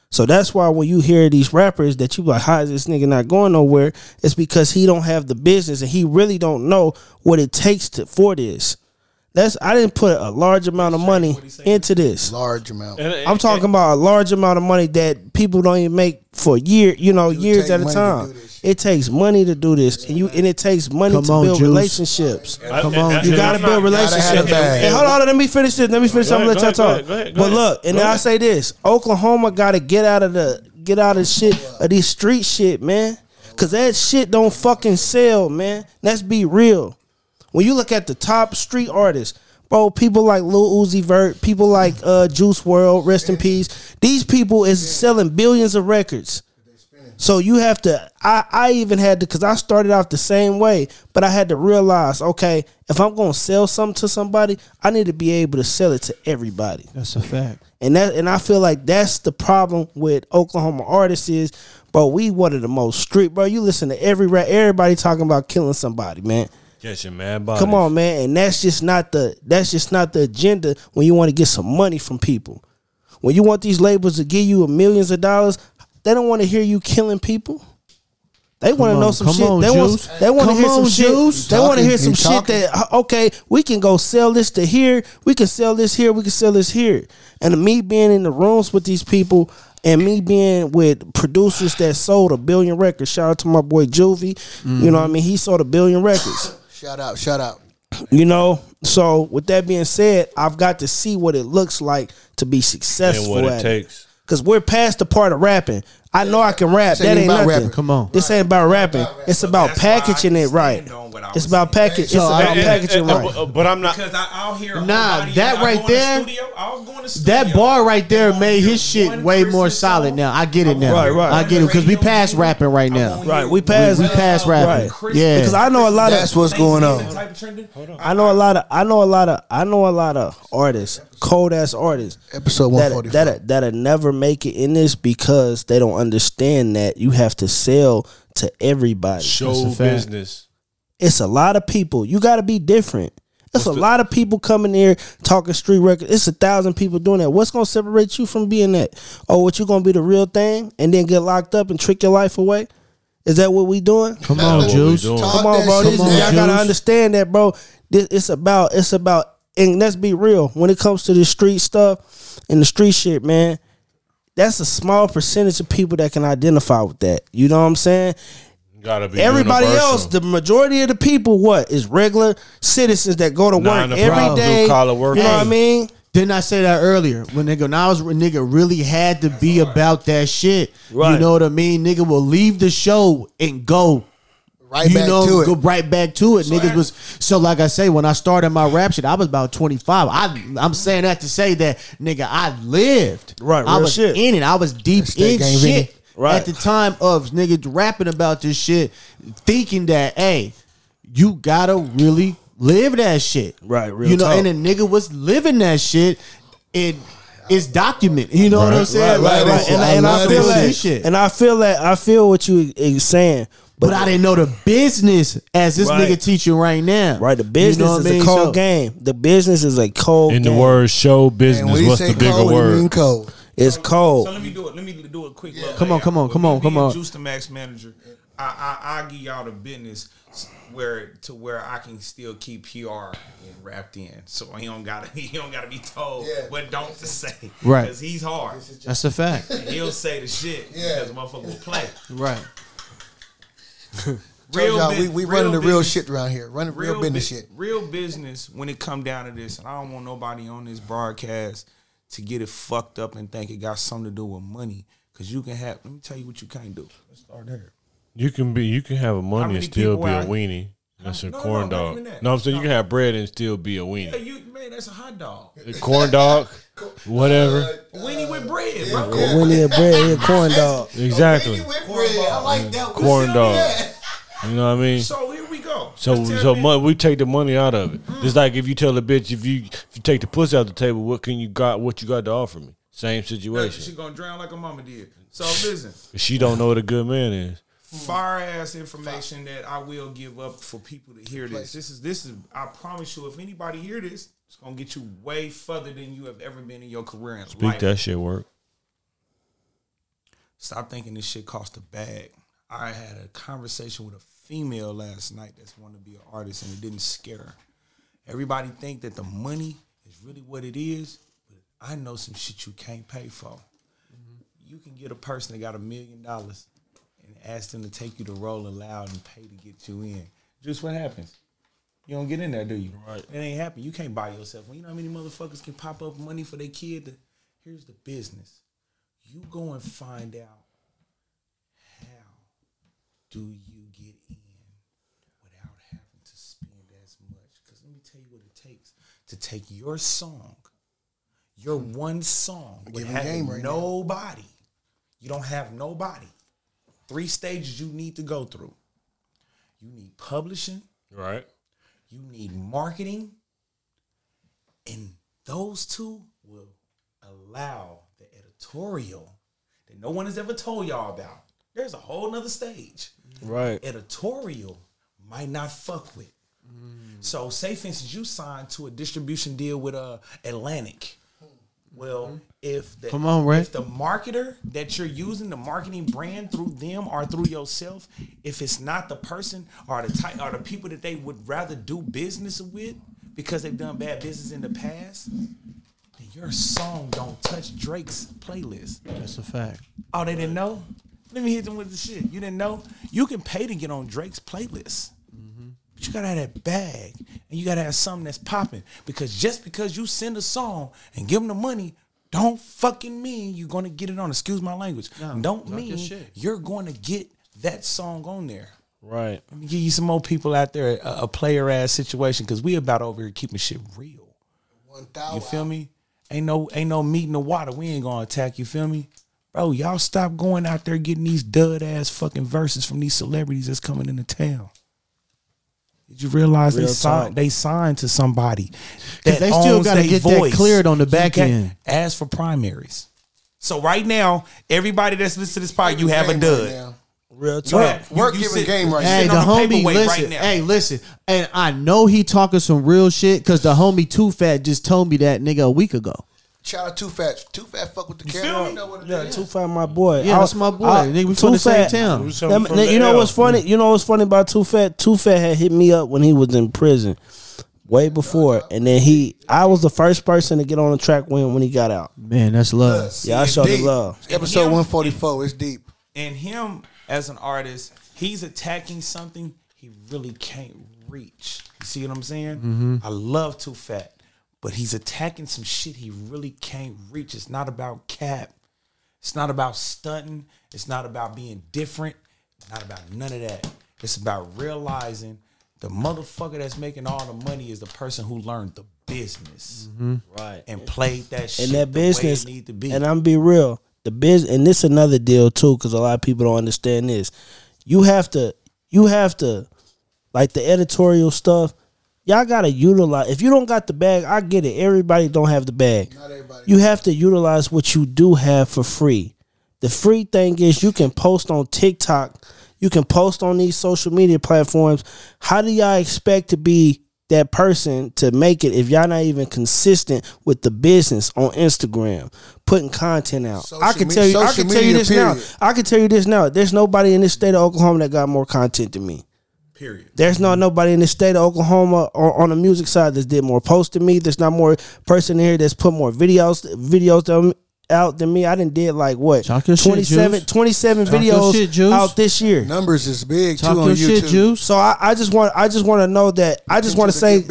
So that's why when you hear these rappers that you like, how is this nigga not going nowhere? It's because he don't have the business and he really don't know what it takes to, for this. That's I didn't put a large amount of money into this. Large amount. And, and, I'm talking about a large amount of money that people don't even make for year, you know, years at a time. It takes money to do this, and you and it takes money Come to on, build Juice. relationships. I, Come on, you gotta build relationships. And hold on, let me finish this. Let me finish. I'm gonna let y'all talk. Go ahead, go but look, and then I say this: Oklahoma gotta get out of the get out of the shit of this street shit, man, because that shit don't fucking sell, man. Let's be real. When you look at the top street artists, bro, people like Lil Uzi Vert, people like uh, Juice world, rest in peace. These people is selling billions of records. So you have to, I, I even had to, because I started out the same way, but I had to realize, okay, if I'm going to sell something to somebody, I need to be able to sell it to everybody. That's a fact. And that, and I feel like that's the problem with Oklahoma artists is, bro, we one of the most street, bro. You listen to every rap, everybody talking about killing somebody, man. Get your man body. Come on, man, and that's just not the that's just not the agenda when you want to get some money from people. When you want these labels to give you millions of dollars, they don't want to hear you killing people. They want to know some shit. They want they want to hear some shit. They want to hear some shit that okay, we can go sell this to here, we can sell this here, we can sell this here. And me being in the rooms with these people. And me being with producers that sold a billion records. Shout out to my boy Juvie. Mm-hmm. You know what I mean? He sold a billion records. Shout out, shout out. You know, so with that being said, I've got to see what it looks like to be successful and what it takes. Because we're past the part of rapping. I know I can rap. That ain't nothing. Rapping. Come on. This ain't about rapping. It's about That's packaging it right. It's about packaging. It's so about I, packaging and, and, right. Uh, but I'm not. Because I, I'll hear. Nah, that right there. The the that bar right there made his shit way more solid. Now I get it now. Right, right. I get it because we past rapping right now. Right, we past we past rapping. Right. Yeah, because I know a lot of. That's what's going on. I know a lot of. I know a lot of. I know a lot of artists, cold ass artists. Episode one forty-five. That that'll never make it in this because they don't understand. Understand that you have to sell to everybody. Show business. It's a lot of people. You got to be different. It's a the- lot of people coming here talking street records. It's a thousand people doing that. What's gonna separate you from being that? Oh, what you gonna be the real thing and then get locked up and trick your life away? Is that what we doing? Come on, no, Juice. Come on, bro. Come on, y'all Juice. Gotta understand that, bro. This, it's about. It's about. And let's be real. When it comes to the street stuff and the street shit, man. That's a small percentage of people that can identify with that. You know what I'm saying? Gotta be everybody universal. Else, the majority of the people, what, is regular citizens that go to Nine work every problem. Day. Collar work. You know what I mean? Didn't I say that earlier? When nigga, when I was nigga, really had to That's be hard. About that shit. Right. You know what I mean? Nigga will leave the show and go. Right you back know, to it. Go right back to it. So Niggas was so like I say, when I started my rap shit, I was about twenty-five. I I'm saying that to say that nigga, I lived. Right, I was shit. In it. I was deep in shit right. at the time of nigga rapping about this shit, thinking that hey, you gotta really live that shit. Right, real you know, talk. And a nigga was living that shit. It It's documented. You know right, what I'm saying? Right, right, right. right. And, I, and I feel that shit. And I feel that I feel what you is saying. But, but I didn't know the business as this right. nigga teaching right now. Right, the business you know is I mean? A cold so, game. The business is a cold in game. In the word show business, man, what's the bigger cold, word? Mean cold. It's so, cold. So let me do it. Let me do a quick yeah. look. Come on, come on, come on, come on. Juice the Max manager. I, I I give y'all the business where to where I can still keep P R and wrapped in, so he don't gotta he don't gotta be told yeah. what don't to say, right? Because he's hard. That's a fact. And he'll say the shit yeah. because motherfucker will play, right? Real y'all, biz- we, we real running the business, real shit around here, running real, real business biz- shit, real business. When it come down to this, and I don't want nobody on this broadcast to get it fucked up and think it got something to do with money, because you can have. Let me tell you what you can't do. Let's start there. You can be, you can have money and still be a weenie. That's a no, corn no, dog. That. No, I'm saying no. You can have bread and still be a weenie. Yeah, you man, that's a hot dog. A corn dog, whatever. Uh, uh, weenie with bread, bro. Yeah, weenie with bread, yeah, corn dog. Exactly. Weenie with bread. I like that. Corn dog. You know what I mean? So here we go. So so money, we take the money out of it. Mm. It's like if you tell a bitch if you if you take the pussy out the table, what can you got? What you got to offer me? Same situation. She gonna drown like her mama did. So listen. She don't know what a good man is. Fire ass information that I will give up for people to hear this. This is this is. I promise you, if anybody hear this, it's gonna get you way further than you have ever been in your career. In Speak life. That shit, work. Stop thinking this shit cost a bag. I had a conversation with a female last night that's wanting to be an artist, and it didn't scare her. Everybody think that the money is really what it is, but I know some shit you can't pay for. Mm-hmm. You can get a person that got a million dollars. And ask them to take you to Roll and Loud and pay to get you in. Just what happens? You don't get in there, do you? Right. It ain't happen. You can't buy yourself. Well, you know how many motherfuckers can pop up money for their kid? To, here's the business. You go and find out how do you get in without having to spend as much. Because let me tell you what it takes to take your song, your one song, with having right nobody. Now. You don't have nobody. Three stages you need to go through. You need publishing. Right. You need marketing. And those two will allow the editorial that no one has ever told y'all about. There's a whole nother stage. Right. Editorial might not fuck with. Mm. So say for instance you signed to a distribution deal with uh, Atlantic. Well, if the, Come on, if the marketer that you're using, the marketing brand through them or through yourself, if it's not the person or the type or the people that they would rather do business with because they've done bad business in the past, then your song don't touch Drake's playlist. That's a fact. Oh, they didn't know? Let me hit them with the shit. You didn't know? You can pay to get on Drake's playlist. But you gotta have that bag. and you got to have something that's popping. Because just because you send a song and give them the money, don't fucking mean you're going to get it on. Excuse my language. No, don't mean you're going to get that song on there. Right. Let me give you some more people out there a, a player-ass situation, because we about over here keeping shit real. You feel me? Ain't no ain't no meat in the water. We ain't going to attack. You feel me? Bro, y'all stop going out there getting these dud-ass fucking verses from these celebrities that's coming into town. Did you realize Real they signed, they signed to somebody? Because they still got to get voice. That cleared on the back got, end. As for primaries. So right now, everybody that's listening to this podcast, you have a dud. Right Real talk. Wurkk giving game right now. Hey, the homie, listen. Hey, listen. And I know he talking some real shit because the homie Too Fat just told me that nigga a week ago. Shout out Too Fat. Too Fat fuck with the camera. Yeah, Too Fat my boy. Yeah, I, that's my boy. I, nigga, we from the same town. We from that, the you know L. what's funny? You know what's funny about Too Fat? Too Fat had hit me up when he was in prison, way before, and then he. I was the first person to get on the track when when he got out. Man, that's love. Yeah, I show the love. It's episode one forty-four. It's deep. And him as an artist, he's attacking something he really can't reach. You see what I'm saying? Mm-hmm. I love Too Fat. But he's attacking some shit he really can't reach. It's not about cap. It's not about stunting. It's not about being different. It's not about none of that. It's about realizing the motherfucker that's making all the money is the person who learned the business. Mm-hmm. Right. And played that shit and that business, the way it need to be. And I'm be real. The biz- And this is another deal, too, because a lot of people don't understand this. You have to, you have to, like the editorial stuff, y'all gotta utilize. If you don't got the bag, I get it. Everybody don't have the bag. Not everybody. You have to utilize what you do have for free. The free thing is you can post on TikTok. You can post on these social media platforms. How do y'all expect to be that person to make it if y'all not even consistent with the business on Instagram, putting content out? Social I can tell you. I can tell you this period. now. I can tell you this now. There's nobody in this state of Oklahoma that got more content than me. Period. There's not nobody in the state of Oklahoma or on the music side that's did more posts than me. There's not more person here that's put more videos videos out than me. I done did like what twenty-seven, twenty-seven videos out this year. Numbers is big too on YouTube. So I, I just want I just want to know that I just want to say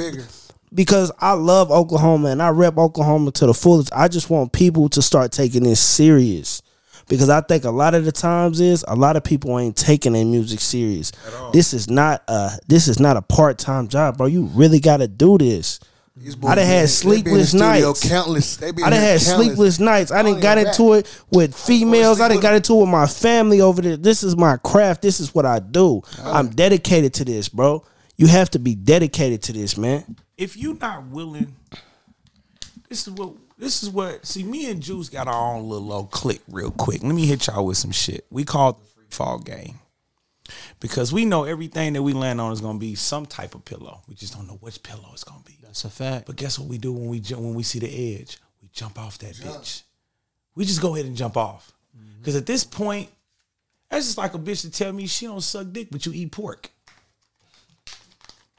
because I love Oklahoma and I rep Oklahoma to the fullest. I just want people to start taking this serious. Because I think a lot of the times is a lot of people ain't taking their music serious. This is not a this is not a part time job, bro. You really got to do this. I done had sleepless nights. Countless. I done had sleepless nights. I done got into it with females. I done got into it with my family over there. This is my craft. This is what I do. I'm dedicated to this, bro. You have to be dedicated to this, man. If you're not willing, this is what. This is what, see, me and Juice got our own little old clique real quick. Let me hit y'all with some shit. We call it the free fall game. Because we know everything that we land on is going to be some type of pillow. We just don't know which pillow it's going to be. That's a fact. But guess what we do when we jump, when we see the edge? We jump off that jump. bitch. We just go ahead and jump off. Because mm-hmm. at this point, that's just like a bitch to tell me she don't suck dick, but you eat pork.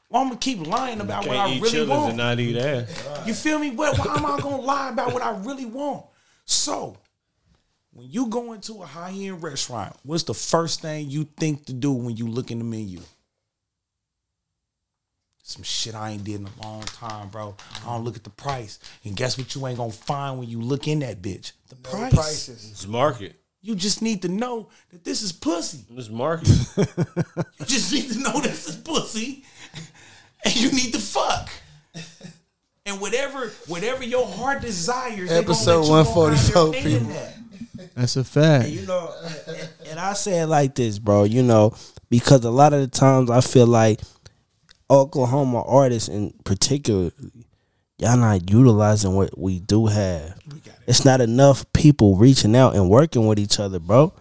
Well, I'm gonna keep lying about what I really want. And not eat ass. You feel me? Well, why am I gonna lie about what I really want? So, when you go into a high end restaurant, what's the first thing you think to do when you look in the menu? Some shit I ain't did in a long time, bro. I don't look at the price, and guess what? You ain't gonna find when you look in that bitch. The price. No prices. It's market. You just need to know that this is pussy. This market. You just need to know this is pussy. And you need to fuck. And whatever whatever your heart desires, episode one forty-four, people. That's a fact. And you know, and, and I say it like this, bro, you know, because a lot of the times I feel like Oklahoma artists in particular, y'all not utilizing what we do have. We got it. It's not enough people reaching out and working with each other, bro.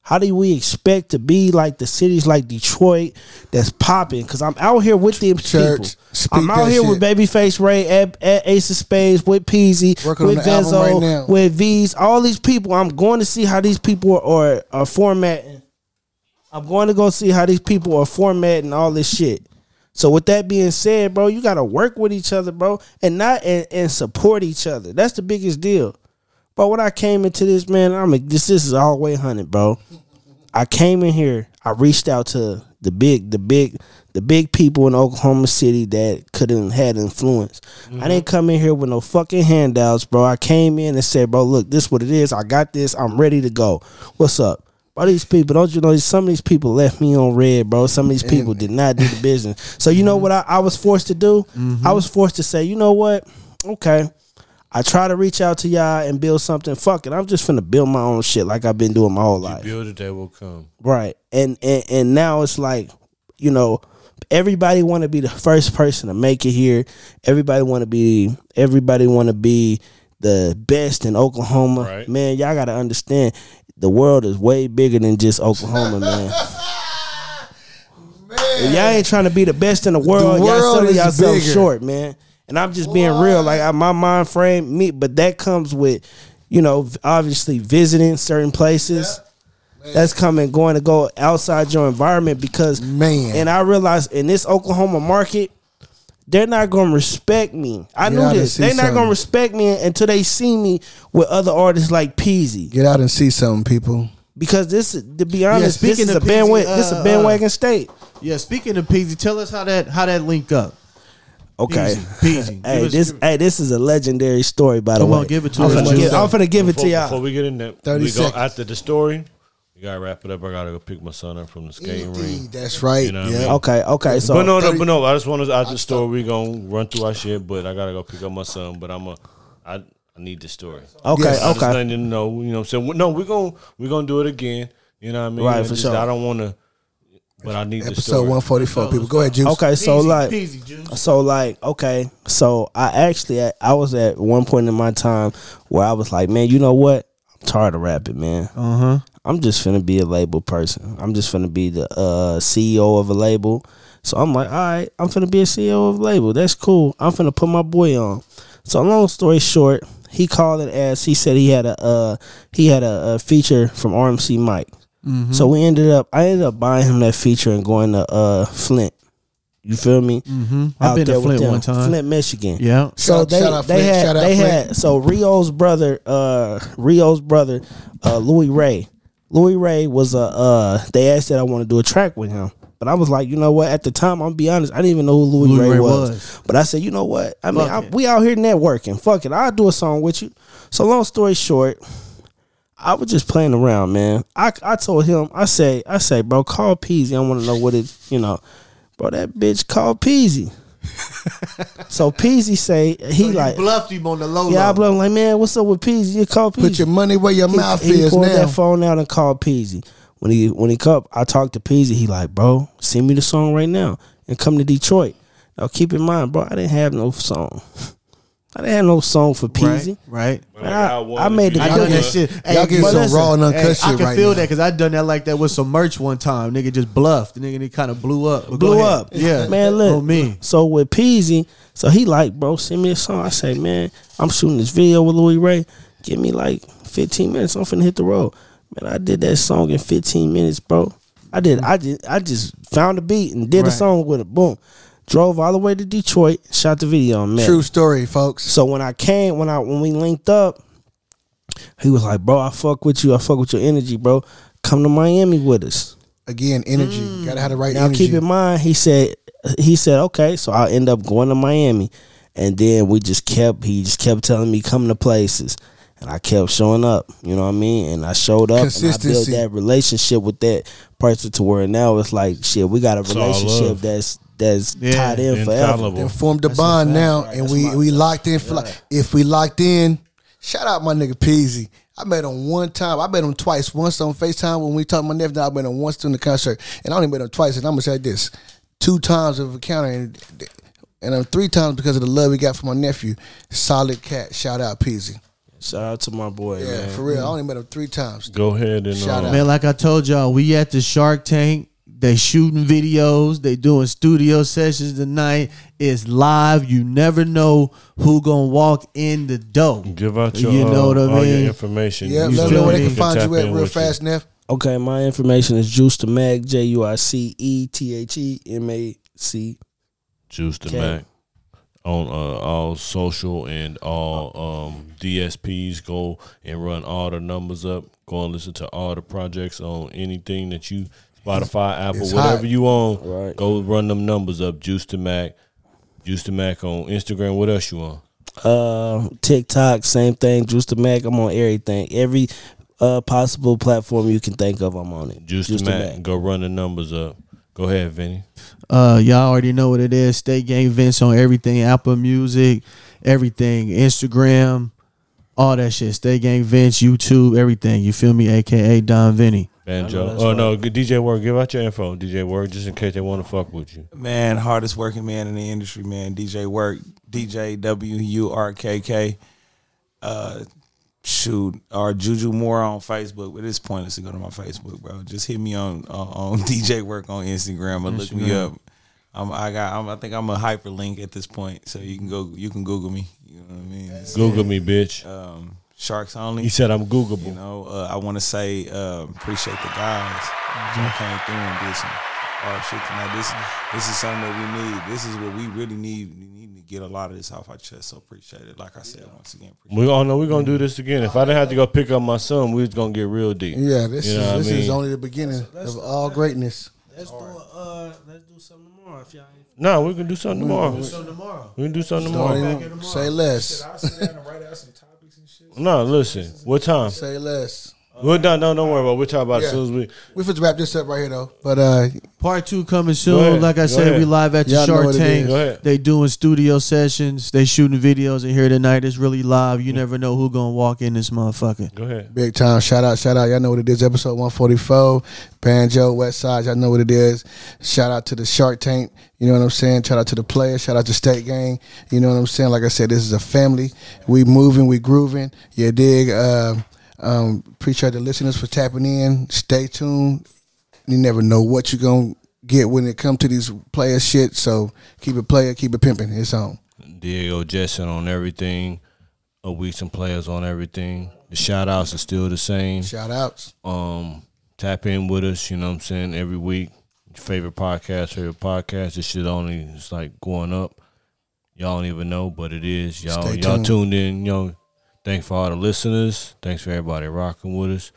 How do we expect to be like the cities like Detroit that's popping? Because I'm out here with them Church, people. I'm out here shit. with Babyface Ray, at, at Ace of Spades, with Peezy, Working with Venzo, right with V's. All these people. I'm going to see how these people are, are, are formatting. I'm going to go see how these people are formatting all this shit. So with that being said, bro, you got to work with each other, bro, and not and, and support each other. That's the biggest deal. But when I came into this, man, I'm a, this this is all the way hunted, bro. I came in here. I reached out to the big, the big, the big people in Oklahoma City that couldn't had influence. Mm-hmm. I didn't come in here with no fucking handouts, bro. I came in and said, bro, look, this is what it is. I got this. I'm ready to go. What's up? All these people, don't you know, some of these people left me on red, bro. Some of these people did not do the business. So you know what I, I was forced to do? Mm-hmm. I was forced to say, you know what? Okay. I try to reach out to y'all and build something. Fuck it. I'm just finna build my own shit like I've been doing my whole life. You build it, they will come. Right. And, and, and now it's like, you know, everybody want to be the first person to make it here. Everybody want to be, everybody want to be the best in Oklahoma. Right. Man, y'all got to understand, the world is way bigger than just Oklahoma, man. Man. If y'all ain't trying to be the best in the world, the world y'all selling yourself short, man. And I'm just being real. Like, I, my mind frame, me, but that comes with, you know, obviously visiting certain places. Yeah. That's coming, going to go outside your environment because, man. And I realized in this Oklahoma market, they're not going to respect me. I Get knew this. They're not going to respect me until they see me with other artists like Peezy. Get out and see something, people. Because this, to be honest, yeah, this, is a Peezy, bandwagon, uh, this is a bandwagon uh, state. Yeah, speaking of Peezy, tell us how that how that link up. Okay. Peezy, Peezy. Hey, us, this hey, this is a legendary story, by the Come way. Come on, give it to us. I'm going to give before, it to y'all. Before we get in there, we go after the story. You gotta wrap it up. I gotta go pick my son up from the skating ring. That's right. You know what yeah. I mean? Okay. Okay. So, but no, no, but no. I just want to out the story. We gonna run through our shit, but I gotta go pick up my son. But I'm a, I, I need the story. Okay. Yes. Okay. I just need to know. You know what I'm saying? No, we gonna we gonna do it again. You know what I mean? Right. And for just, sure. I don't want to, but I need episode the story. one forty-four. People, go ahead, Juice. Okay. So Peezy, like, Peezy, Juice. so like, okay. So I actually, I was at one point in my time where I was like, man, you know what? I'm tired of rapping, man. Uh huh. I'm just finna be a label person. I'm just finna be the uh, C E O of a label. So I'm like, all right, I'm finna be a C E O of a label. That's cool. I'm finna put my boy on. So long story short, he called and asked. He said he had a uh, he had a, a feature from R M C Mike. Mm-hmm. So we ended up. I ended up buying him that feature and going to uh, Flint. You feel me? Mm-hmm. I've been to Flint one time, Flint, Michigan. Yeah. So shout, they shout they Flint, had they Flint. had so Rio's brother uh, Rio's brother uh, Louis Ray. Louis Ray was a, uh, they asked that I want to do a track with him. But I was like, you know what? At the time, I'm going to be honest, I didn't even know who Louis, Louis Ray, Ray was. was. But I said, you know what? I mean, I, we out here networking. Fuck it. I'll do a song with you. So long story short, I was just playing around, man. I I told him, I say, I say, bro, call Peezy. I want to know what it, you know. Bro, that bitch called Peezy. So Peezy say he so like bluffed him on the low. Yeah, low. I bluffed him like, man, what's up with Peezy? You call Peezy. Put your money where your he, mouth he is. He pulled now. that phone out and called Peezy. When he when he come, I talked to Peezy. He like, bro, send me the song right now and come to Detroit. Now keep in mind, bro, I didn't have no song. I didn't have no song for Peezy. Right. right. I, I, I made the I done that shit. Hey, y'all get some listen, raw and uncut hey, shit right now. I can feel now. that because I done that like that with some merch one time. Nigga just bluffed. The nigga kind of blew up. But blew up. Yeah. Man, look. Oh, me. So with Peezy, so he like, bro, send me a song. I say, man, I'm shooting this video with Louis Ray. Give me like fifteen minutes. I'm finna hit the road. Man, I did that song in fifteen minutes, bro. I did. I did. I just found a beat and did right. a song with it. Boom. Drove all the way to Detroit, shot the video, man. True story, folks. So when I came, when I when we linked up, he was like, bro, I fuck with you. I fuck with your energy, bro. Come to Miami with us. Again, energy. Mm. Gotta have the right now, energy. Now keep in mind, he said he said, okay, so I'll end up going to Miami. And then we just kept, he just kept telling me come to places. And I kept showing up, you know what I mean? And I showed up and I built that relationship with that person to where now it's like, shit, we got a relationship that's That's yeah, tied in forever. And formed a bond now, right, and we, we locked in for yeah. like. If we locked in, shout out my nigga Peezy. I met him one time. I met him twice. Once on FaceTime when we talked to my nephew. I met him once during the concert, and I only met him twice. And I'm gonna say this: two times of encounter, and, and um, three times because of the love he got from my nephew. Solid cat. Shout out Peezy. Shout out to my boy. Yeah, man. For real. I only met him three times. Go ahead and shout um, out, man. Like I told y'all, we at the Shark Tank. They shooting videos. They doing studio sessions tonight. It's live. You never know who gonna walk in the door. Give out your, you know what uh, I mean? all your information. Yeah, let them know where they can find you at real fast, Neff. Okay, my information is Juice the Mac, J U I C E T H E M A C. Juice the Mac on uh, all social and all um, D S Ps. Go and run all the numbers up. Go and listen to all the projects on anything that you. Spotify, Apple, it's whatever hot. You on. Right. Go run them numbers up. Juice the Mac, Juice the Mac on Instagram. What else you on? Uh, TikTok, same thing. Juice the Mac. I'm on everything. Every uh, possible platform you can think of, I'm on it. Juice, Juice the Mac. Mac. Go run the numbers up. Go ahead, Vinny. Uh, y'all already know what it is. State Gang Vince on everything. Apple Music, everything. Instagram, all that shit. State Gang Vince, YouTube, everything. You feel me? A K A Don Vinny. Banjo. Oh, right. No, D J Wurkk, give out your info. D J Wurkk, just in case they want to fuck with you. Man, hardest working man in the industry, man. D J Wurkk. D J W U R K K. Uh, shoot, or Juju Moore on Facebook. But it's pointless to go to my Facebook, bro. Just hit me on uh, on D J Wurkk on Instagram or look me up. I'm, I got. I'm, I think I'm a hyperlink at this point, so you can go. You can Google me. You know what I mean? It's, Google yeah. me, bitch. Um, Sharks only. You said I'm Googleable. You know, uh, I want to say uh, appreciate the guys. Mm-hmm. I came through and did some hard shit tonight. This this is something that we need. This is what we really need. We need to get a lot of this off our chest. So appreciate it. Like I said, yeah. once again, we all know we're gonna do this again. If I didn't have to go pick up my son, we was gonna get real deep. Yeah, this you know is this I mean? is only the beginning that's, that's, of all greatness. Let's do uh, let's do something tomorrow. If y'all ain't no, we can do something tomorrow. We can do something tomorrow. We can do something tomorrow. Say less. I'll sit down and write out some topics and shit. No, listen. What time? Say less. We're done. No, don't worry about it. We'll talk about yeah. it soon as we. We're finna wrap this up right here, though. But uh, part two coming soon. Like I said, we live at the Y'all Shark Tank. They doing studio sessions. They shooting videos in here tonight. It's really live. You mm-hmm. never know who gonna walk in this motherfucker. Go ahead. Big time. Shout out, shout out. Y'all know what it is. Episode one forty-four. Banjo, Westside. Y'all know what it is. Shout out to the Shark Tank. You know what I'm saying? Shout out to the players. Shout out to State Gang. You know what I'm saying? Like I said, this is a family. We moving. We grooving. You dig? Uh, Um, appreciate the listeners for tapping in. Stay tuned. You never know what you're gonna get when it comes to these player shit. So keep it player, keep it pimping. It's on. Diego Jetson on everything. A Weeks and Players on everything. The shout outs are still the same. Shout outs. Um, tap in with us. You know what I'm saying? Every week. Favorite podcast, favorite podcast. This shit only is like going up. Y'all don't even know, but it is. Y'all, Stay y'all tuned. tuned in. You know. Thanks for all the listeners. Thanks for everybody rocking with us.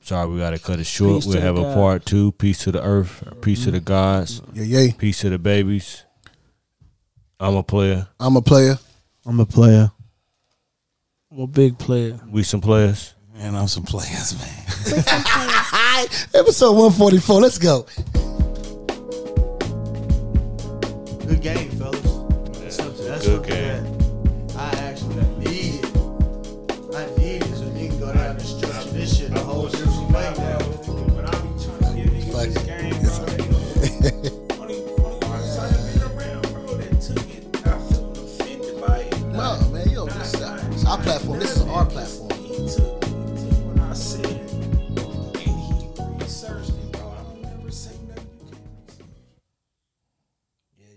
Sorry we got to cut it short. Peace we'll have a gods. part two. Peace to the earth. Peace mm-hmm. to the gods. Yeah, yeah. Peace to the babies. I'm a player. I'm a player. I'm a player. I'm a big player. We some players. Man, I'm some players, man. Episode one forty-four. Let's go. Good game, fellas. That's, that's, that's good game. Platform. This is our platform.